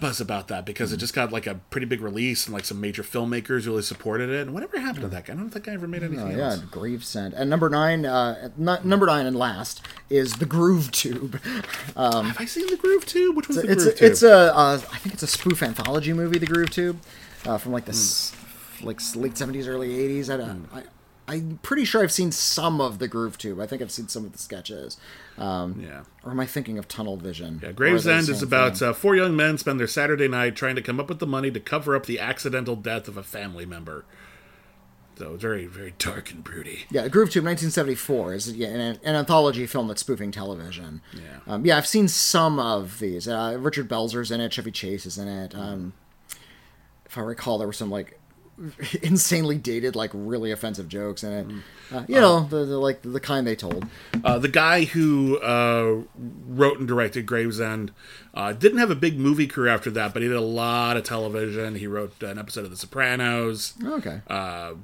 buzz about that because it just got like a pretty big release and like some major filmmakers really supported it. And whatever happened to that guy? I don't think I ever made anything else. Yeah, Gravesend. And number nine and last is The Groove Tube. Have I seen The Groove Tube? Which one's The Groove Tube? It's I think it's a spoof anthology movie, The Groove Tube, from like the late 70s, early 80s. I'm pretty sure I've seen some of the Groove Tube. I think I've seen some of the sketches. Or am I thinking of Tunnel Vision? Yeah, Gravesend is about four young men spend their Saturday night trying to come up with the money to cover up the accidental death of a family member. So very, very dark and broody. Yeah, Groove Tube, 1974, is an anthology film that's spoofing television. Yeah, I've seen some of these. Richard Belzer's in it. Chevy Chase is in it. If I recall, there were some like insanely dated, like really offensive jokes in it. The kind they told. The guy who wrote and directed Gravesend didn't have a big movie career after that, but he did a lot of television. He wrote an episode of The Sopranos. Okay.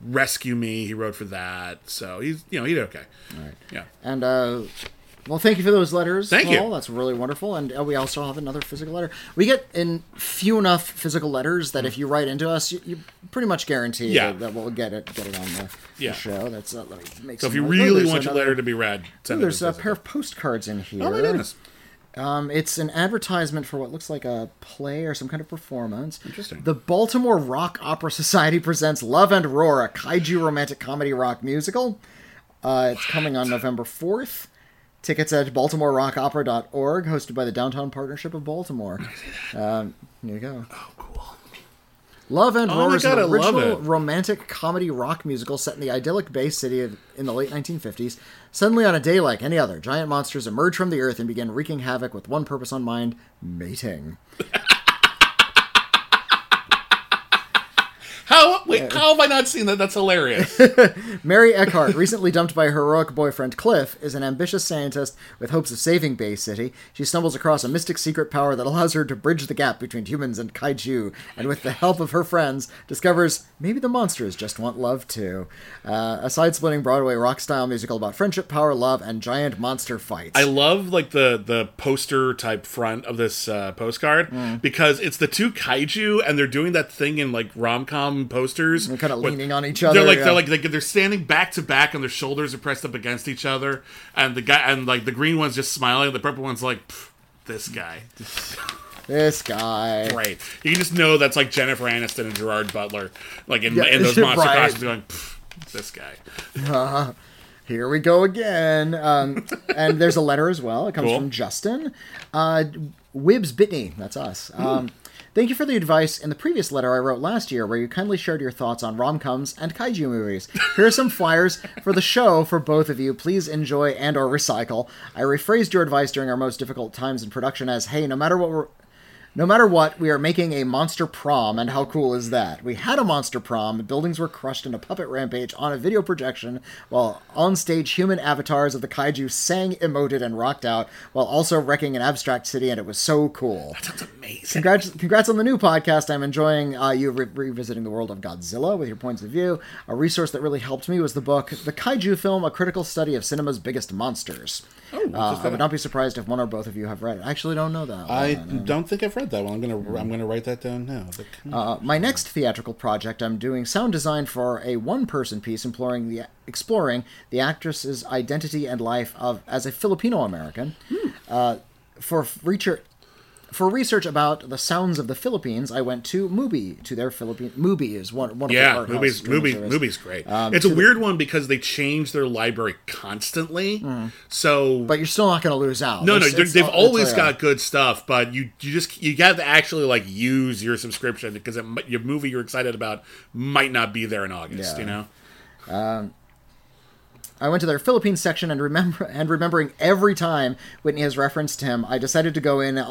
Rescue Me, he wrote for that. So he did okay. All right. Yeah. And well, thank you for those letters. Thank you, Paul. That's really wonderful. And we also have another physical letter. We get in few enough physical letters that if you write into us, you pretty much guarantee that we'll get it on the show. That's let me make. So if you really want your letter to be read, send it. There's a pair of postcards in here. Oh my goodness! It's an advertisement for what looks like a play or some kind of performance. Interesting. The Baltimore Rock Opera Society presents Love and Roar, a kaiju romantic comedy rock musical. It's coming on November 4th. Tickets at BaltimoreRockOpera.org, hosted by the Downtown Partnership of Baltimore. Here you go. Oh, cool. Love and Roar is an original romantic comedy rock musical set in the idyllic Bay City in the late 1950s. Suddenly, on a day like any other, giant monsters emerge from the earth and begin wreaking havoc with one purpose on mind, mating. How have I not seen that? That's hilarious. Mary Eckhart, recently dumped by her heroic boyfriend Cliff, is an ambitious scientist with hopes of saving Bay City. She stumbles across a mystic secret power that allows her to bridge the gap between humans and kaiju, and with the help of her friends, discovers maybe the monsters just want love too. A side-splitting Broadway rock-style musical about friendship, power, love, and giant monster fights. I love like the poster-type front of this postcard, because it's the two kaiju, and they're doing that thing in like rom-com posters. They're kind of leaning on each other. They're standing back to back and their shoulders are pressed up against each other. And the guy and like the green one's just smiling. The purple one's like, this guy. This guy. Right. You can just know that's like Jennifer Aniston and Gerard Butler. Like in those monster costumes going, this guy. Here we go again. And there's a letter as well. It comes from Justin. Wibbs Bitney. That's us. Thank you for the advice in the previous letter I wrote last year where you kindly shared your thoughts on rom-coms and kaiju movies. Here are some flyers for the show for both of you. Please enjoy and or recycle. I rephrased your advice during our most difficult times in production as, hey, no matter what, we are making a monster prom, and how cool is that? We had a monster prom, buildings were crushed in a puppet rampage on a video projection, while on stage human avatars of the kaiju sang, emoted, and rocked out, while also wrecking an abstract city, and it was so cool. That sounds amazing. Congrats on the new podcast. I'm enjoying you revisiting the world of Godzilla with your points of view. A resource that really helped me was the book, The Kaiju Film, A Critical Study of Cinema's Biggest Monsters. Oh, I would not be surprised if one or both of you have read it. I actually don't know that. I don't think I've read that one. I'm gonna write that down now. My next theatrical project, I'm doing sound design for a one-person piece exploring the actress's identity and life as a Filipino American. For research about the sounds of the Philippines, I went to Mubi, to their Philippine... Mubi is one of the art houses. Yeah, Mubi's great. It's a weird one because they change their library constantly, so... But you're still not going to lose out. No, they've always got good stuff, but you got to actually, like, use your subscription because your movie you're excited about might not be there in August, you know? I went to their Philippines section and remembering every time Whitney has referenced him, I decided to go in...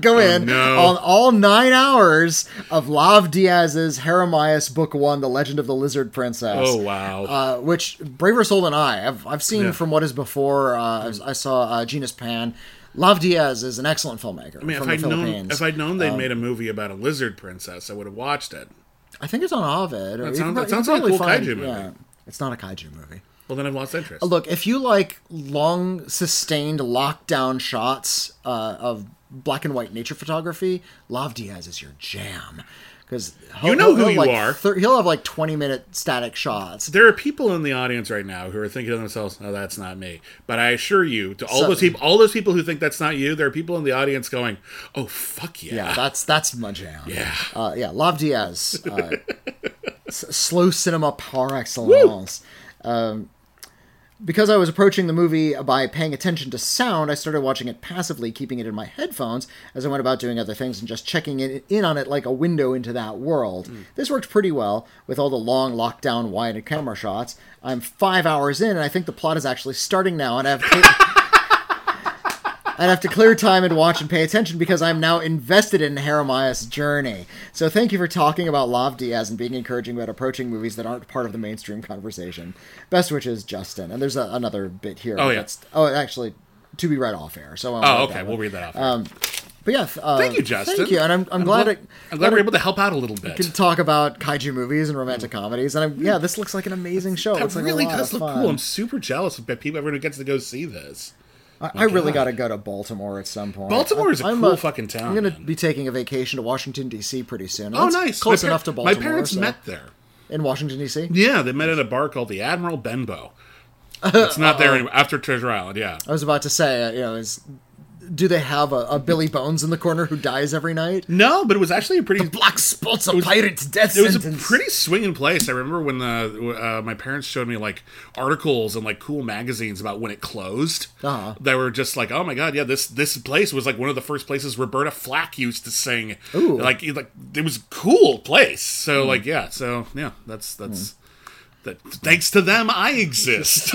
go in on all 9 hours of Lav Diaz's Heremias Book 1, The Legend of the Lizard Princess. Oh, wow. Which Braver Soul than I, I've seen from what is before. I saw Genus Pan. Lav Diaz is an excellent filmmaker from the Philippines. If I'd known they'd made a movie about a lizard princess, I would have watched it. I think it's on Ovid. That sounds like a cool kaiju movie. Yeah. It's not a kaiju movie. Well, then I've lost interest. Look, if you like long, sustained lockdown shots of black and white nature photography, Lav Diaz is your jam. Because you know who you are. He'll have like 20-minute static shots. There are people in the audience right now who are thinking to themselves, "No, that's not me." But I assure you, to all those people who think that's not you, there are people in the audience going, "Oh, fuck yeah, that's my jam." Yeah, Lav Diaz, slow cinema par excellence. Because I was approaching the movie by paying attention to sound, I started watching it passively, keeping it in my headphones as I went about doing other things and just checking in on it like a window into that world. Mm. This worked pretty well with all the long lockdown wide camera shots. I'm 5 hours in, and I think the plot is actually starting now, and I have to clear time and watch and pay attention because I'm now invested in Jeremiah's journey. So thank you for talking about Lav Diaz and being encouraging about approaching movies that aren't part of the mainstream conversation. Best wishes, Justin. And there's another bit here. Oh, yeah. Actually, to be read off air. So we'll read that off air. But yeah, thank you, Justin. Thank you, and I'm glad we're able to help out a little bit. We can talk about kaiju movies and romantic comedies, and this looks like an amazing show. That really does look cool. I'm super jealous of people. Everyone who gets to go see this. I really got to go to Baltimore at some point. Baltimore is a cool fucking town. I'm going to be taking a vacation to Washington, D.C. pretty soon. Oh, nice. Close enough to Baltimore. My parents met there. In Washington, D.C.? Yeah, they met at a bar called the Admiral Benbow. It's not there anymore. After Treasure Island, yeah. I was about to say, do they have a Billy Bones in the corner who dies every night? No, but it was actually a pretty... The black spots of pirate's death sentence. It was a pretty swinging place. I remember when my parents showed me like articles and like cool magazines about when it closed. Uh-huh. They were just like, oh my god, yeah, this place was like one of the first places Roberta Flack used to sing. Ooh. Like it was a cool place. So that's... Mm. That thanks to them, I exist.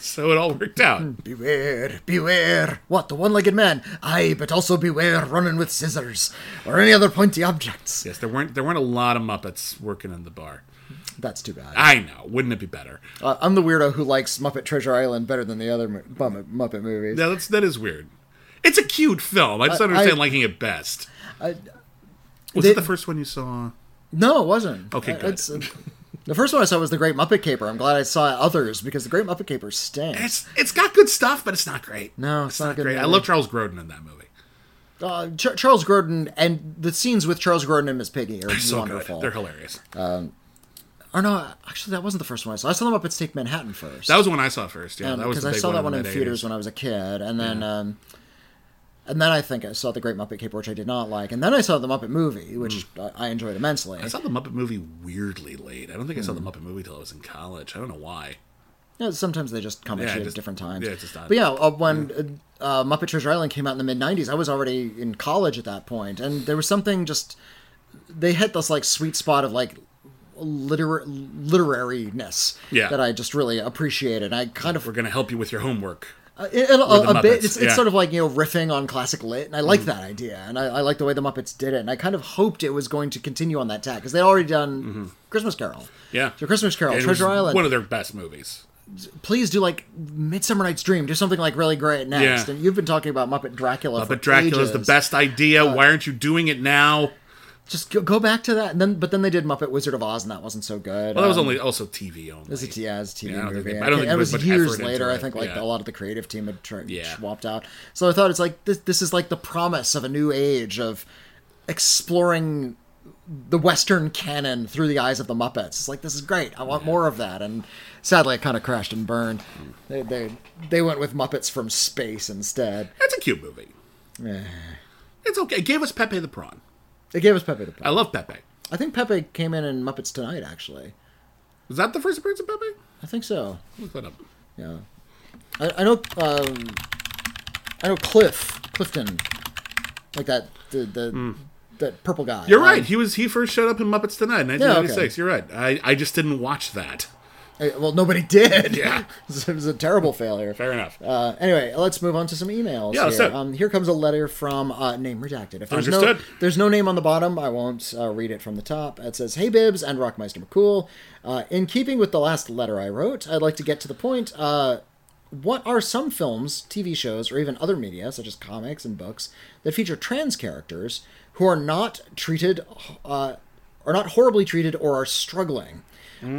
So it all worked out. Beware, beware. What, the one-legged man? Aye, but also beware running with scissors or any other pointy objects. Yes, there weren't a lot of Muppets working in the bar. That's too bad. I know. Wouldn't it be better? I'm the weirdo who likes Muppet Treasure Island better than the other Muppet movies. Yeah, that is weird. It's a cute film. I just understand liking it best. Was it the first one you saw? No, it wasn't. Okay, good. The first one I saw was The Great Muppet Caper. I'm glad I saw others because The Great Muppet Caper stinks. It's got good stuff, but it's not great. No, it's not great. Movie. I love Charles Grodin in that movie. Charles Grodin and the scenes with Charles Grodin and Miss Piggy are so wonderful. Good. They're hilarious. Or no, actually, that wasn't the first one I saw. I saw The Muppets Take Manhattan first. That was the one I saw first. Yeah, because I saw that one in the theaters when I was a kid, and then. Yeah. And then I think I saw The Great Muppet Caper, which I did not like. And then I saw The Muppet Movie, which I enjoyed immensely. I saw The Muppet Movie weirdly late. I don't think I saw The Muppet Movie till I was in college. I don't know why. Yeah, sometimes they just come at different times. Yeah, it's just not. But yeah, when Muppet Treasure Island came out in the mid-'90s, I was already in college at that point. And there was something just... They hit this like sweet spot of like... literariness that I just really appreciated. I kind of... We're going to help you with your homework. A bit. It's sort of like, riffing on classic lit, and I like that idea, and I like the way the Muppets did it, and I kind of hoped it was going to continue on that tack, because they'd already done Christmas Carol. Yeah. So Christmas Carol, and Treasure Island. One of their best movies. Please do, like, Midsummer Night's Dream. Do something, like, really great next. Yeah. And you've been talking about Muppet Dracula for ages. Muppet Dracula's the best idea. Why aren't you doing it now? Just go back to that, but then they did Muppet Wizard of Oz, and that wasn't so good. Well, that was also TV only. It was a TV movie. I don't think it was years later. I think a lot of the creative team had swapped out. So I thought it's like this is like the promise of a new age of exploring the Western canon through the eyes of the Muppets. It's like, this is great. I want more of that. And sadly, it kind of crashed and burned. They went with Muppets from Space instead. That's a cute movie. It's okay. It gave us Pepe the Prawn. I love Pepe. I think Pepe came in Muppets Tonight, actually. Was that the first appearance of Pepe? I think so. Look that up. Yeah. I know Clifton. Like that, that purple guy. You're right. He first showed up in Muppets Tonight, 1996. Yeah, okay. You're right. I just didn't watch that. Well, nobody did. Yeah. It was a terrible failure. Fair enough. Anyway, let's move on to some emails. Yeah, here. Here comes a letter from Name Redacted. If there's Understood. There's no name on the bottom, I won't read it from the top. It says, "Hey, Bibbs and Rockmeister McCool. In keeping with the last letter I wrote, I'd like to get to the point. What are some films, TV shows, or even other media, such as comics and books, that feature trans characters who are not treated, are not horribly treated, or are struggling?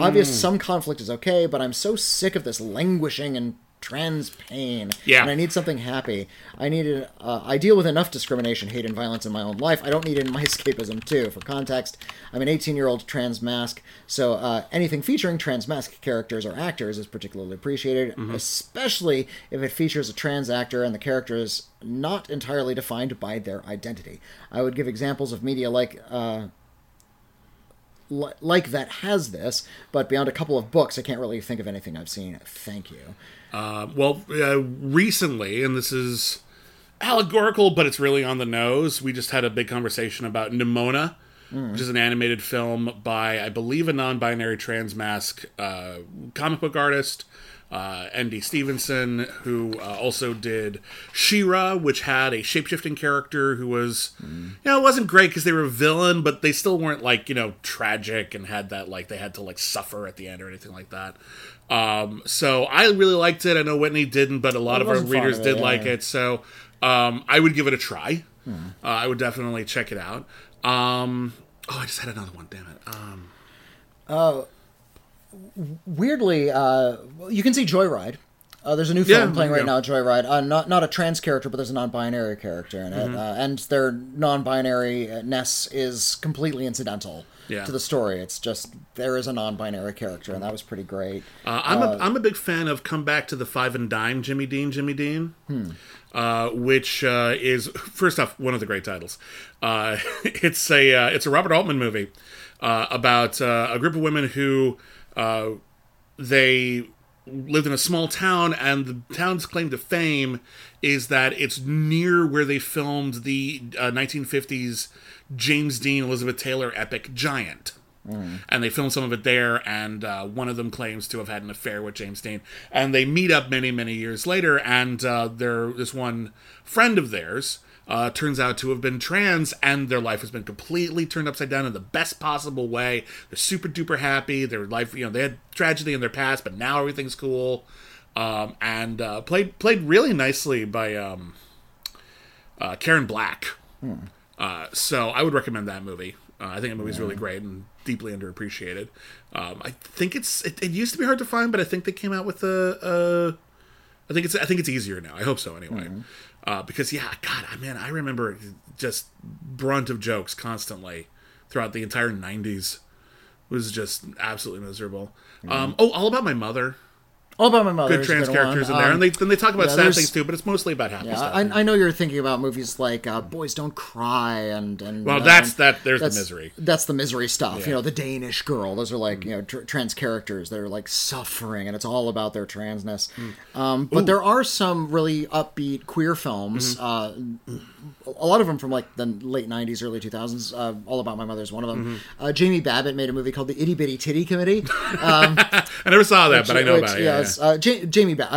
Obvious, some conflict is okay, but I'm so sick of this languishing and trans pain. Yeah. And I need something happy. I deal with enough discrimination, hate, and violence in my own life. I don't need it in my escapism, too. For context, I'm an 18-year-old trans masc, so anything featuring trans masc characters or actors is particularly appreciated, especially if it features a trans actor and the character is not entirely defined by their identity. I would give examples of media like that has this, but beyond a couple of books, I can't really think of anything I've seen. Thank you." Recently, and this is allegorical, but it's really on the nose, we just had a big conversation about Nimona, which is an animated film by, I believe, a non-binary trans masc comic book artist, N.D. Stevenson, who also did She-Ra, which had a shape-shifting character who was, it wasn't great because they were a villain, but they still weren't, tragic and had that, they had to, suffer at the end or anything like that. So I really liked it. I know Whitney didn't, but a lot of our readers like it. So I would give it a try. I would definitely check it out. I just had another one, damn it. Weirdly, you can see Joyride. There's a new film playing right now, Joyride. Not a trans character, but there's a non-binary character in it. And their non-binary-ness is completely incidental to the story. It's just, there is a non-binary character, and that was pretty great. I'm a big fan of Come Back to the Five and Dime, Jimmy Dean. Which is, first off, one of the great titles. It's a Robert Altman movie about a group of women who... they lived in a small town, and the town's claim to fame is that it's near where they filmed the 1950s James Dean, Elizabeth Taylor epic Giant. And they filmed some of it there, and one of them claims to have had an affair with James Dean. And they meet up many, many years later, and this one friend of theirs turns out to have been trans, and their life has been completely turned upside down in the best possible way. They're super duper happy. Their life, they had tragedy in their past, but now everything's cool. And played really nicely by Karen Black. So I would recommend that movie. I think the movie's really great and deeply underappreciated. I think it used to be hard to find, but I think they came out with a. I think it's easier now. I hope so, anyway. Because, I remember just brunt of jokes constantly throughout the entire 90s. It was just absolutely miserable. All About My Mother. All About My Mother. Good trans characters in there. And they talk about sad things, too, but it's mostly about happy stuff. I know you're thinking about movies like Boys Don't Cry and well, there's the misery. That's the misery stuff. Yeah. The Danish Girl. Those are trans characters that are suffering, and it's all about their transness. But there are some really upbeat queer films. A lot of them from the late 90s, early 2000s. All About My Mother is one of them. Jamie Babbitt made a movie called The Itty Bitty Titty Committee. I never saw that, but I know about it. Yeah. I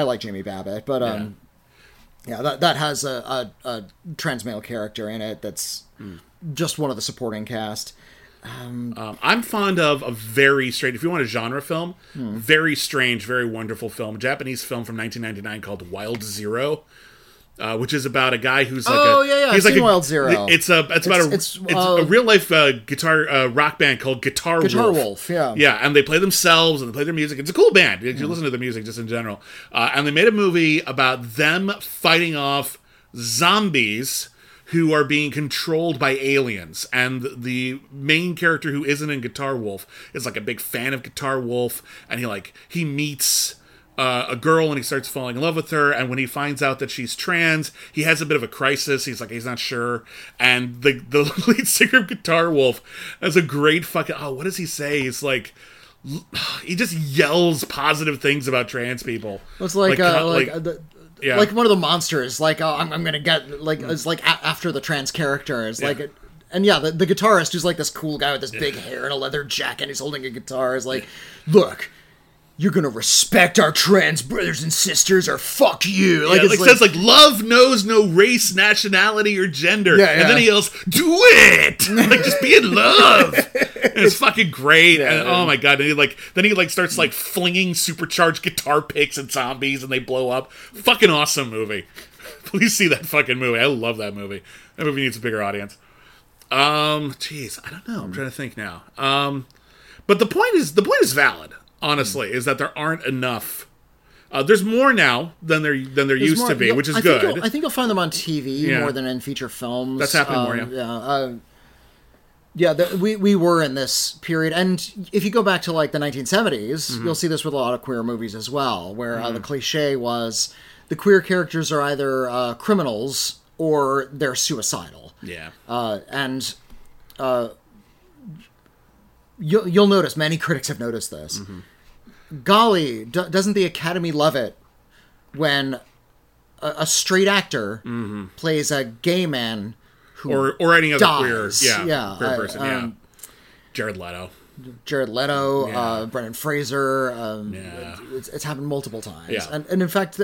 like Jamie Babbitt, but that has a trans male character in it that's just one of the supporting cast. I'm fond of a very strange, if you want a genre film, very strange, very wonderful film, Japanese film from 1999 called Wild Zero. Which is about a guy who's he's Wild Zero. It's a real life guitar rock band called Guitar Wolf. Yeah, and they play themselves and they play their music. It's a cool band. You listen to the music just in general. And they made a movie about them fighting off zombies who are being controlled by aliens. And the main character who isn't in Guitar Wolf is a big fan of Guitar Wolf, and he meets a girl, and he starts falling in love with her, and when he finds out that she's trans, he has a bit of a crisis. He's not sure, and the lead singer of Guitar Wolf has a great fucking... what does he say? He's he just yells positive things about trans people. It's one of the monsters. I'm gonna get... after the trans character is And the guitarist who's this cool guy with this big hair and a leather jacket, he's holding a guitar, is look... you're gonna respect our trans brothers and sisters, or fuck you. Like, yeah, it's like, says like, love knows no race, nationality, or gender. Yeah, yeah. And then he yells, do it! Like, just be in love. And it's fucking great. Yeah, and, oh my god. And he starts like flinging supercharged guitar picks at zombies, and they blow up. Fucking awesome movie. Please see that fucking movie. I love that movie. That movie needs a bigger audience. Jeez, I don't know. I'm trying to think now. But the point is valid. Honestly, is that there aren't enough. There's more now than there used to be, which is good. I think you'll find them on TV more than in feature films. That's happening more. We were in this period, and if you go back to like the 1970s, you'll see this with a lot of queer movies as well, where the cliche was the queer characters are either criminals or they're suicidal. Yeah, You'll notice, many critics have noticed this. Golly, doesn't the Academy love it when a straight actor plays a gay man who or any other dies. queer person? Jared Leto, yeah. Brendan Fraser. It's happened multiple times, and in fact,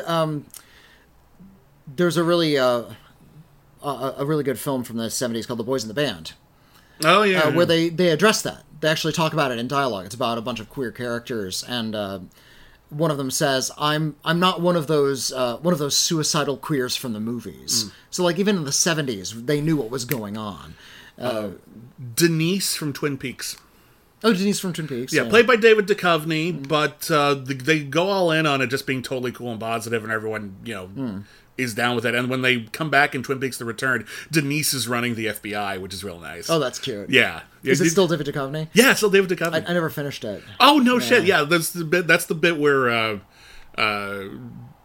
there's a really really good film from the 70s called The Boys in the Band. Oh yeah, where they address that. They actually talk about it in dialogue. It's about a bunch of queer characters, and one of them says, "I'm not one of those suicidal queers from the movies." So, like, even in the 70s, they knew what was going on. Denise from Twin Peaks. Oh, Denise from Twin Peaks. Yeah, played by David Duchovny, but they go all in on it just being totally cool and positive, and everyone is down with it. And when they come back in Twin Peaks: The Return, Denise is running the FBI, which is real nice. Oh, that's cute. Yeah. Is it still David Duchovny? Yeah, still David Duchovny. I never finished it. Oh, no shit. Yeah, that's the bit where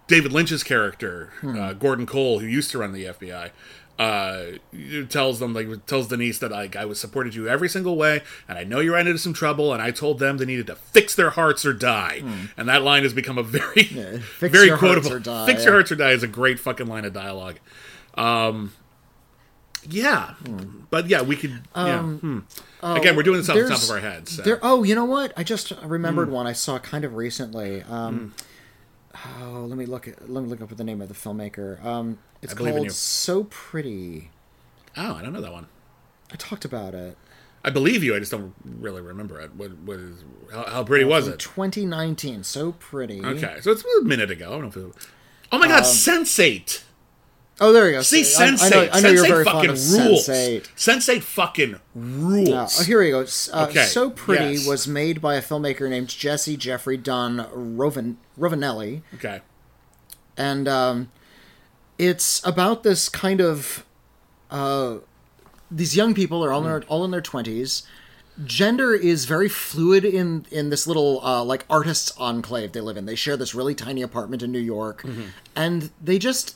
David Lynch's character, Gordon Cole, who used to run the FBI, tells Denise that, like, I was supported you every single way, and I know you ran into some trouble, and I told them they needed to fix their hearts or die. And that line has become a very, very quotable. Fix your hearts or die is a great fucking line of dialogue. But yeah, we could. Again, we're doing this off the top of our heads. So. You know what? I just remembered one I saw kind of recently. Let me look up the name of the filmmaker. It's called So Pretty. Oh, I don't know that one. I talked about it. I believe you. I just don't really remember it. How pretty was it? 2019. So Pretty. Okay, so it's a minute ago. I don't know if it... Oh my God, Sense8. Oh, there you go. See, Sense8. I know you're very fond of Sense8. Sense8 fucking rules. Yeah. Oh, here we go. So Pretty was made by a filmmaker named Jesse Jeffrey Dunn Rovinelli. Okay. And it's about this kind of... these young people are all in their 20s. Gender is very fluid in this little artists' enclave they live in. They share this really tiny apartment in New York. And they just...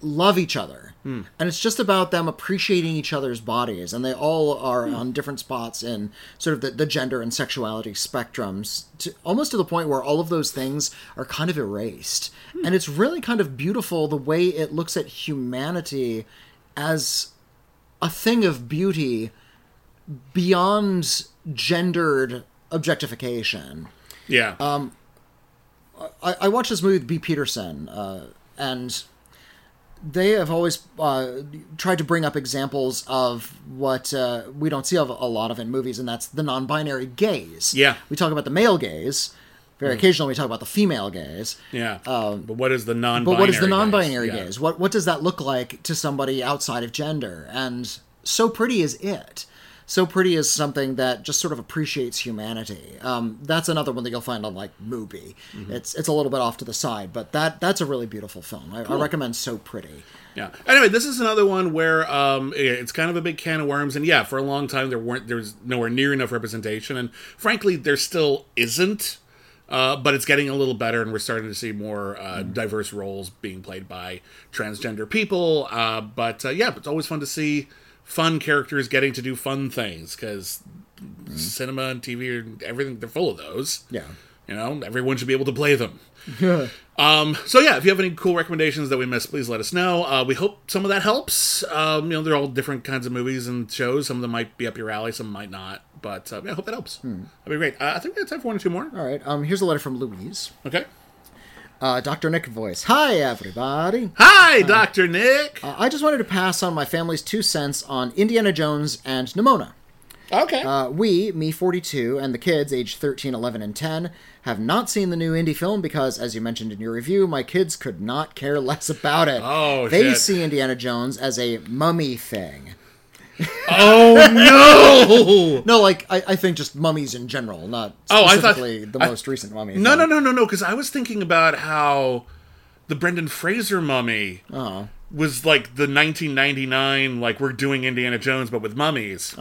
love each other, and it's just about them appreciating each other's bodies, and they all are on different spots in sort of the gender and sexuality spectrums, almost to the point where all of those things are kind of erased, and it's really kind of beautiful the way it looks at humanity as a thing of beauty beyond gendered objectification. I watched this movie with B. Peterson, and they have always tried to bring up examples of what we don't see a lot of in movies, and that's the non-binary gaze. Yeah. We talk about the male gaze. Very occasionally we talk about the female gaze. Yeah. But what is the non-binary gaze? Yeah. What does that look like to somebody outside of gender? And So Pretty is it. So Pretty is something that just sort of appreciates humanity. That's another one that you'll find on, like, Mubi. It's a little bit off to the side, but that's a really beautiful film. I recommend So Pretty. Yeah. Anyway, this is another one where it's kind of a big can of worms, and for a long time there was nowhere near enough representation, and frankly there still isn't. But it's getting a little better, and we're starting to see more diverse roles being played by transgender people. It's always fun to see fun characters getting to do fun things, because cinema and TV, everything, they're full of those. Yeah. You know, everyone should be able to play them. So yeah, if you have any cool recommendations that we missed, please let us know. We hope some of that helps. They're all different kinds of movies and shows. Some of them might be up your alley, some might not. But I hope that helps. That'd be great. I think we have time for one or two more. All right. Here's a letter from Louise. Okay. Dr. Nick voice. Hi, everybody. Hi, Dr. Nick. I just wanted to pass on my family's 2 cents on Indiana Jones and Nimona. Okay. We, me 42, and the kids, aged 13, 11, and 10, have not seen the new indie film because, as you mentioned in your review, my kids could not care less about it. Oh, they see Indiana Jones as a mummy thing. Oh, no! No, like, I think just mummies in general, not specifically most recent mummy. No, because I was thinking about how the Brendan Fraser mummy was, like, the 1999, like, we're doing Indiana Jones, but with mummies.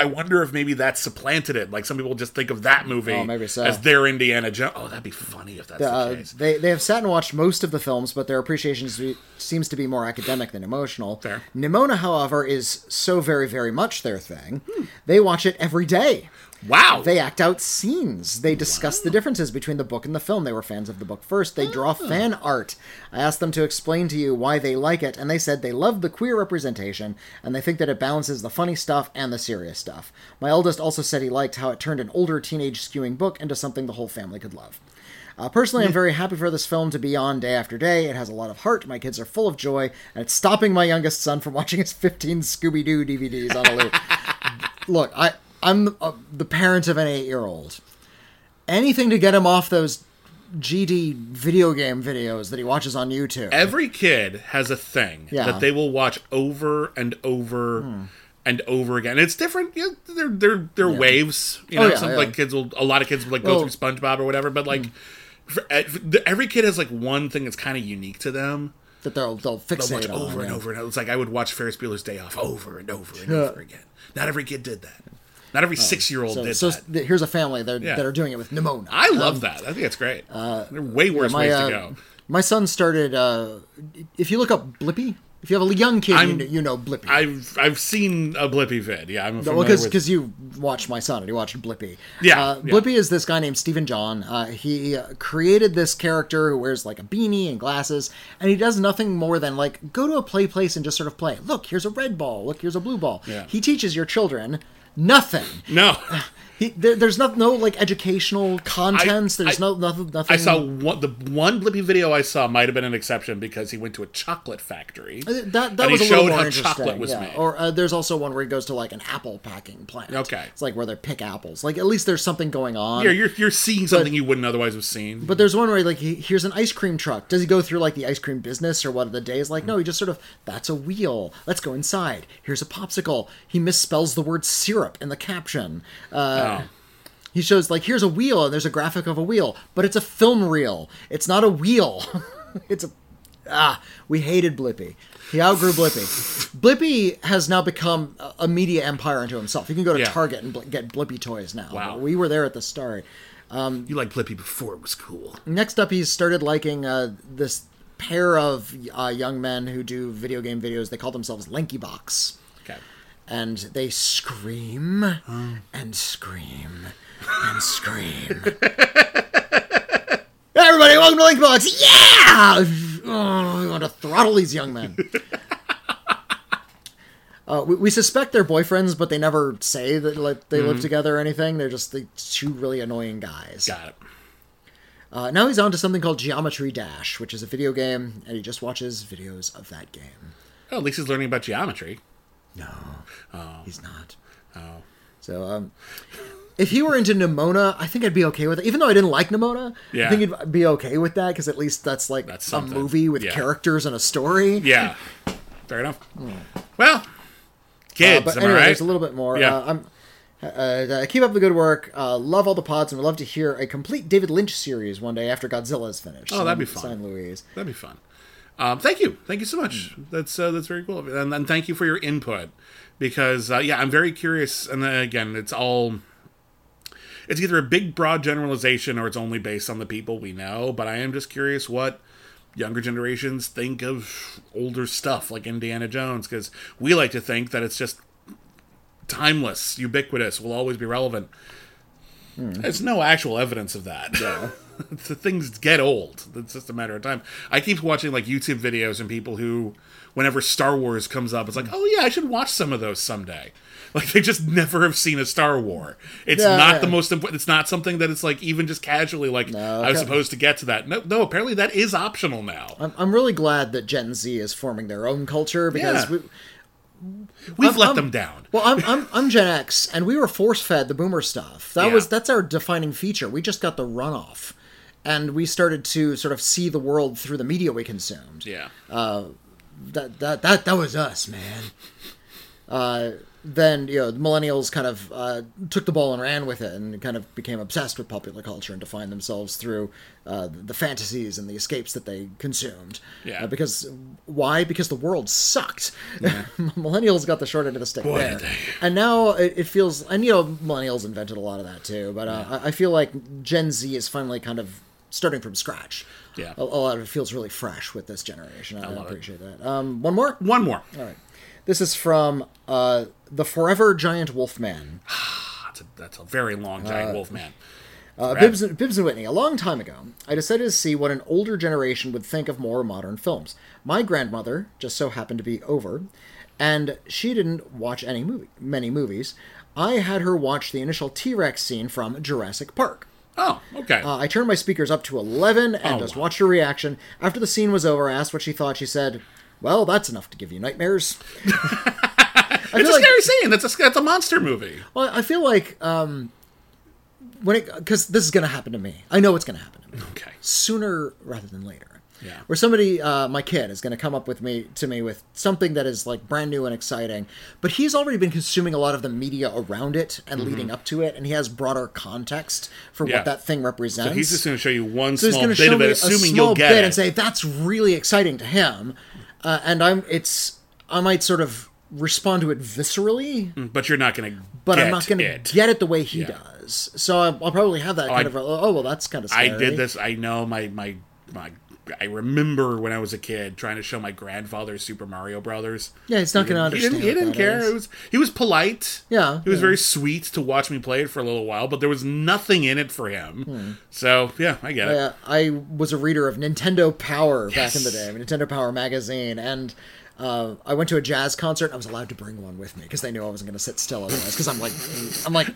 I wonder if maybe that supplanted it. Like, some people just think of that movie as their Indiana Jones. Oh, that'd be funny if that's the case. They have sat and watched most of the films, but their appreciation seems to be more academic than emotional. Fair. Nimona, however, is so very, very much their thing. They watch it every day. Wow. They act out scenes. They discuss the differences between the book and the film. They were fans of the book first. They draw fan art. I asked them to explain to you why they like it, and they said they love the queer representation, and they think that it balances the funny stuff and the serious stuff. My eldest also said he liked how it turned an older teenage-skewing book into something the whole family could love. Personally, I'm very happy for this film to be on day after day. It has a lot of heart, my kids are full of joy, and it's stopping my youngest son from watching his 15 Scooby-Doo DVDs on a loop. Look, I'm the parent of an 8-year-old. Anything to get him off those GD video game videos that he watches on YouTube. Every kid has a thing that they will watch over and over and over again. It's different. You know, they're waves. You know, like kids will. A lot of kids will like go through SpongeBob or whatever. But like, every kid has like one thing that's kind of unique to them. That they'll fixate watch over and over and over. It's like I would watch Ferris Bueller's Day Off over and over and over again. Not every kid did that. Not every 6-year-old did that. So here's a family that are doing it with Nimona. I love that. I think it's great. There are way worse ways to go. My son started, if you look up Blippi, if you have a young kid, you know Blippi. I've seen a Blippi vid. Yeah, I'm familiar with it. Because you watched my son and you watched Blippi. Yeah, Blippi is this guy named Stephen John. He created this character who wears like a beanie and glasses, and he does nothing more than like go to a play place and just sort of play. Look, here's a red ball. Look, here's a blue ball. Yeah. He teaches your children nothing. No. There's no like educational contents. There's nothing. I saw the one Blippi video I saw might have been an exception because he went to a chocolate factory. That was a little more interesting. He showed how chocolate was made. Or there's also one where he goes to like an apple packing plant. Okay, it's like where they pick apples. Like at least there's something going on. Yeah, you're seeing something you wouldn't otherwise have seen. But there's one where like here's an ice cream truck. Does he go through like the ice cream business or what the day is like? No, he just sort of that's a wheel. Let's go inside. Here's a popsicle. He misspells the word syrup in the caption. He shows, like, here's a wheel, and there's a graphic of a wheel, but it's a film reel. It's not a wheel. It's a... we hated Blippi. He outgrew Blippi. Blippi has now become a media empire unto himself. You can go to Target and get Blippi toys now. Wow. We were there at the start. You liked Blippi before it was cool. Next up, he started liking this pair of young men who do video game videos. They call themselves Lanky Box. Okay. And they scream and scream and scream. Everybody, welcome to Link Box! Yeah! Oh, we want to throttle these young men. We suspect they're boyfriends, but they never say that like, they live together or anything. They're just the two really annoying guys. Got it. Now he's on to something called Geometry Dash, which is a video game, and he just watches videos of that game. Well, at least he's learning about geometry. No, he's not. Oh. So, if he were into Nimona, I think I'd be okay with it. Even though I didn't like Nimona, I think I'd be okay with that, because at least that's like a movie with characters and a story. Yeah. Fair enough. Well, kids, but anyway, there's a little bit more. Yeah. Keep up the good work. Love all the pods, and would love to hear a complete David Lynch series one day after Godzilla's finished. Oh, that'd be fun. Sign Louise. That'd be fun. Thank you so much. That's very cool, and thank you for your input, because I'm very curious. And again, it's either a big broad generalization or it's only based on the people we know. But I am just curious what younger generations think of older stuff like Indiana Jones, because we like to think that it's just timeless, ubiquitous, will always be relevant. There's no actual evidence of that. Yeah. the things get old. It's just a matter of time. I keep watching like YouTube videos and people who, whenever Star Wars comes up, it's like, oh yeah, I should watch some of those someday. Like, they just never have seen a Star Wars. It's not the most important. It's not something that it's like, even just casually, like, I was supposed to get to that. No, apparently that is optional now. I'm really glad that Gen Z is forming their own culture, because we've let them down. Well, I'm Gen X, and we were force-fed the boomer stuff. That's our defining feature. We just got the runoff, and we started to sort of see the world through the media we consumed. Yeah. That was us, man. Then, you know, the millennials kind of took the ball and ran with it, and kind of became obsessed with popular culture and defined themselves through the fantasies and the escapes that they consumed. Yeah. Because the world sucked. Yeah. Millennials got the short end of the stick there. And now it feels... And, you know, millennials invented a lot of that, too. But I feel like Gen Z is finally kind of starting from scratch. Yeah. A lot of it feels really fresh with this generation. I appreciate that. One more. All right. This is from The Forever Giant Wolfman. That's a very long giant wolfman. Bibbs and Whitney. A long time ago, I decided to see what an older generation would think of more modern films. My grandmother just so happened to be over, and she didn't watch many movies. I had her watch the initial T-Rex scene from Jurassic Park. Oh, okay. I turned my speakers up to 11 and just watched her reaction. After the scene was over, I asked what she thought. She said... Well, that's enough to give you nightmares. It's a scary scene. That's a monster movie. Well, I feel like because this is going to happen to me. I know it's going to happen to me. Okay. Sooner rather than later. Yeah. Where somebody, my kid, is going to come up with something that is like brand new and exciting, but he's already been consuming a lot of the media around it and leading up to it, and he has broader context for what that thing represents. So he's just going to show you one small bit of it, assuming you'll get it, and say that's really exciting to him. And I might sort of respond to it viscerally. But you're not going to get it. But I'm not going to get it the way he does. So I'll probably have that that's kind of scary. I did this. I know I remember when I was a kid trying to show my grandfather Super Mario Brothers. Yeah, he's not going to understand. He didn't care. He was polite. Yeah. He was very sweet to watch me play it for a little while, but there was nothing in it for him. Hmm. So, yeah, I get it. I was a reader of Nintendo Power back in the day, Nintendo Power magazine, and I went to a jazz concert. I was allowed to bring one with me because they knew I wasn't going to sit still otherwise. Because I'm like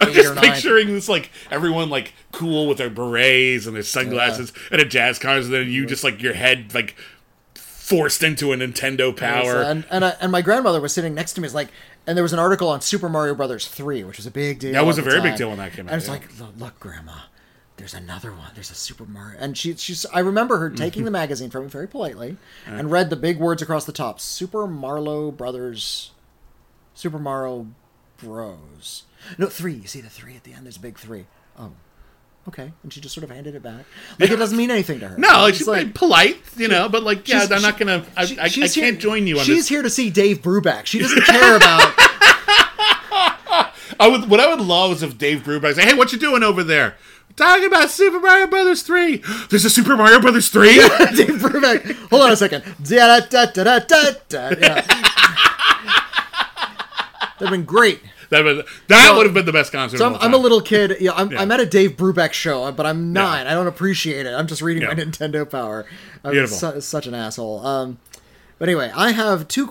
8 or 9. I'm picturing this like everyone like cool with their berets and their sunglasses at a jazz concert, and then you just like your head like forced into a Nintendo Power. And my grandmother was sitting next to me. It's like, and there was an article on Super Mario Brothers 3, which was a big deal. That was a very big deal when that came out. And it's like, look, Grandma. There's another one. There's a Super Mario. And she's. I remember her taking the magazine from me very politely and read the big words across the top. Super Mario Bros. No, 3. You see the 3 at the end? There's a big 3. Oh, okay. And she just sort of handed it back. Like, it doesn't mean anything to her. No, like, she's like, polite, you know, but like, yeah, I'm not going to... I can't join you on this. She's here to see Dave Brubeck. She doesn't care about... What I would love is if Dave Brubeck said, hey, what you doing over there? Talking about Super Mario Brothers 3. There's a Super Mario Brothers 3? Dave Brubeck. Hold on a second. Da, da, da, da, da, da. Yeah. That would have been great. That would have been the best concert. So I'm a little kid. Yeah, I'm at a Dave Brubeck show, but I'm not. Yeah. I don't appreciate it. I'm just reading my Nintendo Power. I'm such an asshole. But anyway, I have two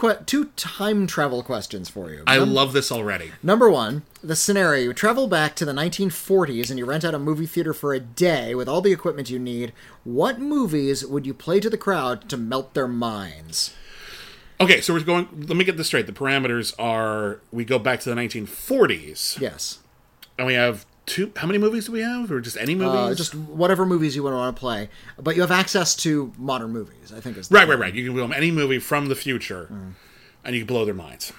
time travel questions for you. I love this already. Number one, the scenario. You travel back to the 1940s and you rent out a movie theater for a day with all the equipment you need. What movies would you play to the crowd to melt their minds? Okay, so let me get this straight. The parameters are, we go back to the 1940s. Yes. And we have... how many movies do we have? Or just any movies? Just whatever movies you want to play. But you have access to modern movies, I think. Right. You can film any movie from the future, and you can blow their minds.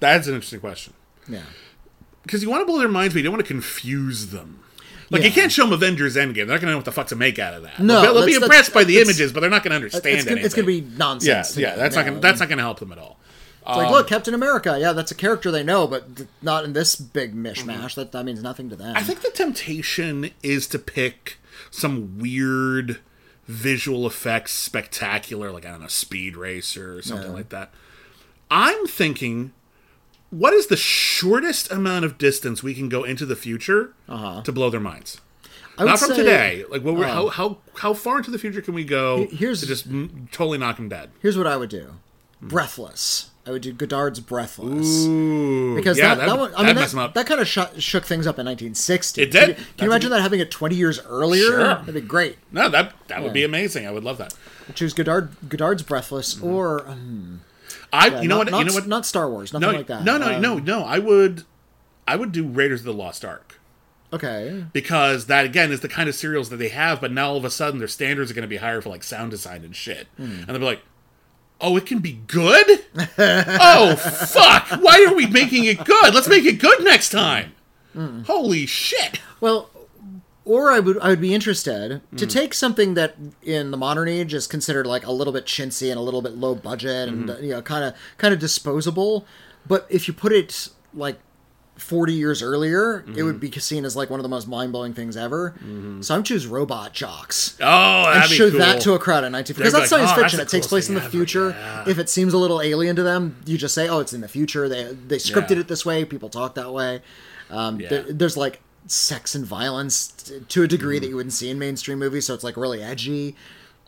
That's an interesting question. Yeah. Because you want to blow their minds, but you don't want to confuse them. Like, you can't show them Avengers Endgame. They're not going to know what the fuck to make out of that. No. They'll be impressed by the images, but they're not going to understand anything. It's going to be nonsense. Yeah, that's not going to help them at all. It's like, look, Captain America, that's a character they know, but not in this big mishmash. That means nothing to them. I think the temptation is to pick some weird visual effects, spectacular, like, I don't know, Speed Racer or something like that. I'm thinking, what is the shortest amount of distance we can go into the future to blow their minds? Not from today. Like, what? How far into the future can we go to just totally knock him dead? Here's what I would do. Breathless. I would do Godard's Breathless. Ooh, because that kind of shook things up in 1960. It did. Can you imagine that having it 20 years earlier? Sure. That'd be great. No, that would be amazing. I would love that. Choose Godard's Breathless or... Not Star Wars. Nothing like that. No. I would do Raiders of the Lost Ark. Okay. Because that, again, is the kind of serials that they have, but now all of a sudden their standards are going to be higher for, like, sound design and shit. Mm. And they'll be like, oh, it can be good? Oh, fuck! Why are we making it good? Let's make it good next time! Mm. Holy shit! Well, or I would be interested to take something that in the modern age is considered like a little bit chintzy and a little bit low budget and you know kind of disposable, but if you put it like 40 years earlier, it would be seen as like one of the most mind-blowing things ever. Mm-hmm. So I'm choose Robot Jocks. Oh, that'd be cool. And show that to a crowd in 1950s. Because that's science fiction. It takes place in the future. Yeah. If it seems a little alien to them, you just say, oh, it's in the future. They scripted it this way. People talk that way. There's like sex and violence to a degree that you wouldn't see in mainstream movies. So it's like really edgy.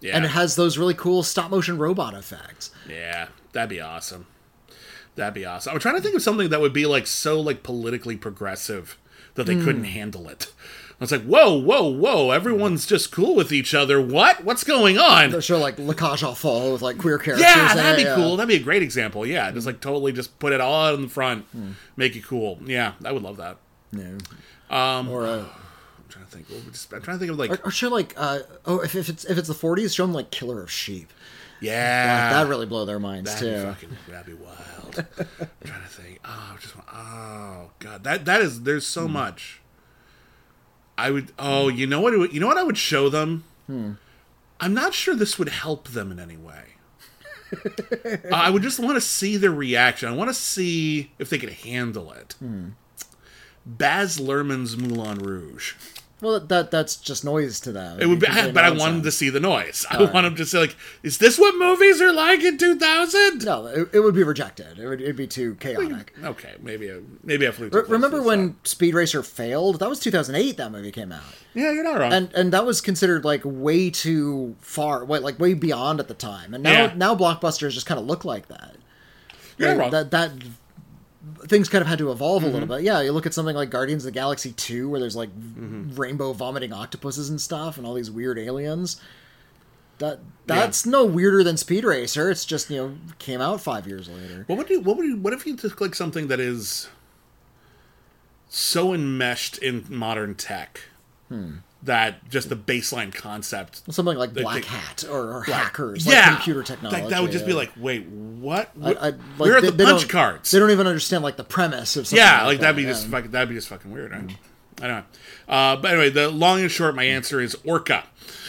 Yeah. And it has those really cool stop-motion robot effects. Yeah, that'd be awesome. That'd be awesome. I'm trying to think of something that would be like so like politically progressive that they couldn't handle it. I was like, whoa! Everyone's just cool with each other. What's going on? They're sure like La Cage aux Folles with like queer characters. Yeah, that'd be cool. That'd be a great example. Yeah, just like totally just put it all out in the front, make it cool. Yeah, I would love that. Yeah. I'm trying to think. I'm trying to think of like. Or sure, like if it's the 40s, show them like Killer of Sheep. Yeah, that'd really blow their minds too. That'd be wild. I'm trying to think. Oh god, that is. There's so much. I would. Oh, you know what? You know what I would show them. I'm not sure this would help them in any way. I would just want to see their reaction. I want to see if they could handle it. Baz Luhrmann's Moulin Rouge. Well, that's just noise to them. It would be, but I want them to see the noise. I want them to say, like, is this what movies are like in 2000? No, it would be rejected. It'd be too chaotic. Okay, maybe I flew too close. Remember when Speed Racer failed? That was 2008. That movie came out. Yeah, you're not wrong. And that was considered like way too far, like way beyond at the time. And now blockbusters just kind of look like that. You're not wrong. That things kind of had to evolve a little bit. Yeah, you look at something like Guardians of the Galaxy 2, where there's like rainbow vomiting octopuses and stuff, and all these weird aliens. That's no weirder than Speed Racer. It's just came out 5 years later. What if you took like something that is so enmeshed in modern tech that just the baseline concept, something like Black Hat or hackers, like computer technology, that would just be like, wait, what? Where are the punch cards? They don't even understand like the premise of something. Yeah, like that'd be just fucking weird. Right? I don't know. But anyway, the long and short, my answer is Orca.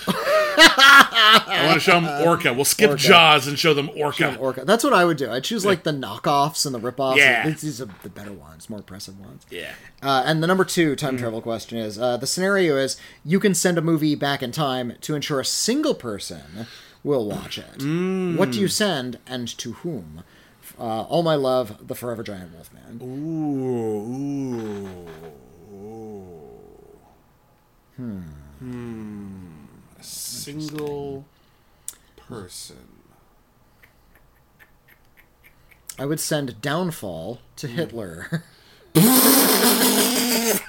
I want to show them Orca. We'll skip Jaws and show them Orca. That's what I would do. I choose like the knockoffs and the ripoffs. Yeah. These are the better ones, more impressive ones. Yeah. And the number 2 time travel question is, the scenario is you can send a movie back in time to ensure a single person will watch it. What do you send and to whom? All my love, the Forever Giant Wolfman. Ooh. A single person. I would send Downfall to Hitler. Guess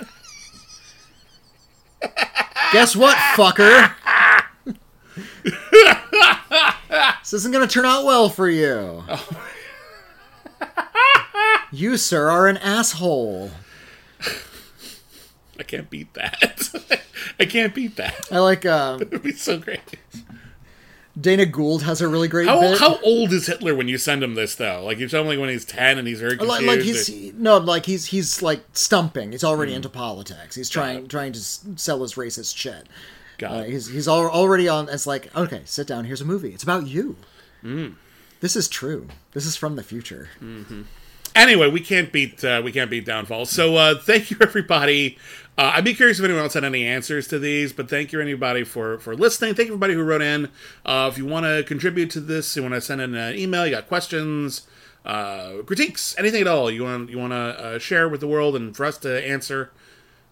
what, fucker? This isn't going to turn out well for you. Oh. You, sir, are an asshole. I can't beat that. I can't beat that. I like... It'd be so great. Dana Gould has a really great bit. How old is Hitler when you send him this, though? Like, you tell him like, when he's 10 and he's very confused. He's like stumping. He's already into politics. He's trying to sell his racist shit. He's already on... It's like, okay, sit down. Here's a movie. It's about you. This is true. This is from the future. Mm-hmm. Anyway, we can't beat Downfall. So thank you, everybody. I'd be curious if anyone else had any answers to these, but thank you, anybody, for listening. Thank you, everybody who wrote in. If you want to contribute to this, you want to send in an email, you got questions, critiques, anything at all you want to share with the world and for us to answer,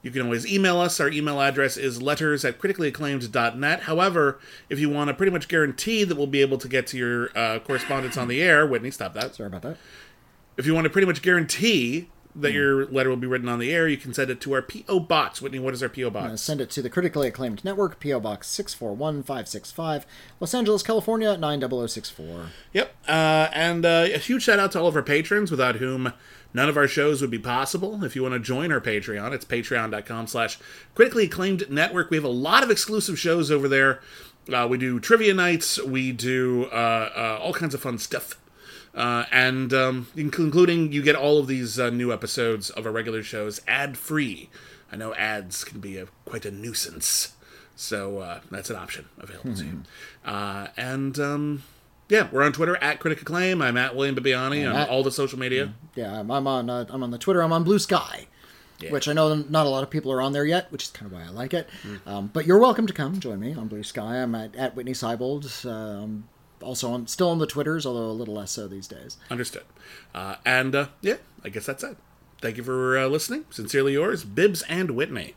You can always email us. Our email address is letters@criticallyacclaimed.net. However, if you want to pretty much guarantee that we'll be able to get to your correspondence on the air... Whitney, stop that. Sorry about that. If you want to pretty much guarantee that your letter will be written on the air, you can send it to our P.O. Box. Whitney, what is our P.O. Box? Send it to the Critically Acclaimed Network, P.O. Box 641565, Los Angeles, California, 90064. Yep. And a huge shout out to all of our patrons, without whom... none of our shows would be possible. If you want to join our Patreon, it's patreon.com/criticallyacclaimednetwork. We have a lot of exclusive shows over there. We do trivia nights. We do all kinds of fun stuff. And including you get all of these new episodes of our regular shows ad-free. I know ads can be quite a nuisance. So that's an option available to you. Yeah, we're on Twitter, @Critic Acclaim. I'm @William Bibbiani on all the social media. Yeah, I'm on the Twitter. I'm on Blue Sky, which I know not a lot of people are on there yet, which is kind of why I like it. But you're welcome to come join me on Blue Sky. I'm at Whitney Seibold. Also, still on the Twitters, although a little less so these days. Understood. And I guess that's it. Thank you for listening. Sincerely yours, Bibbs and Whitney.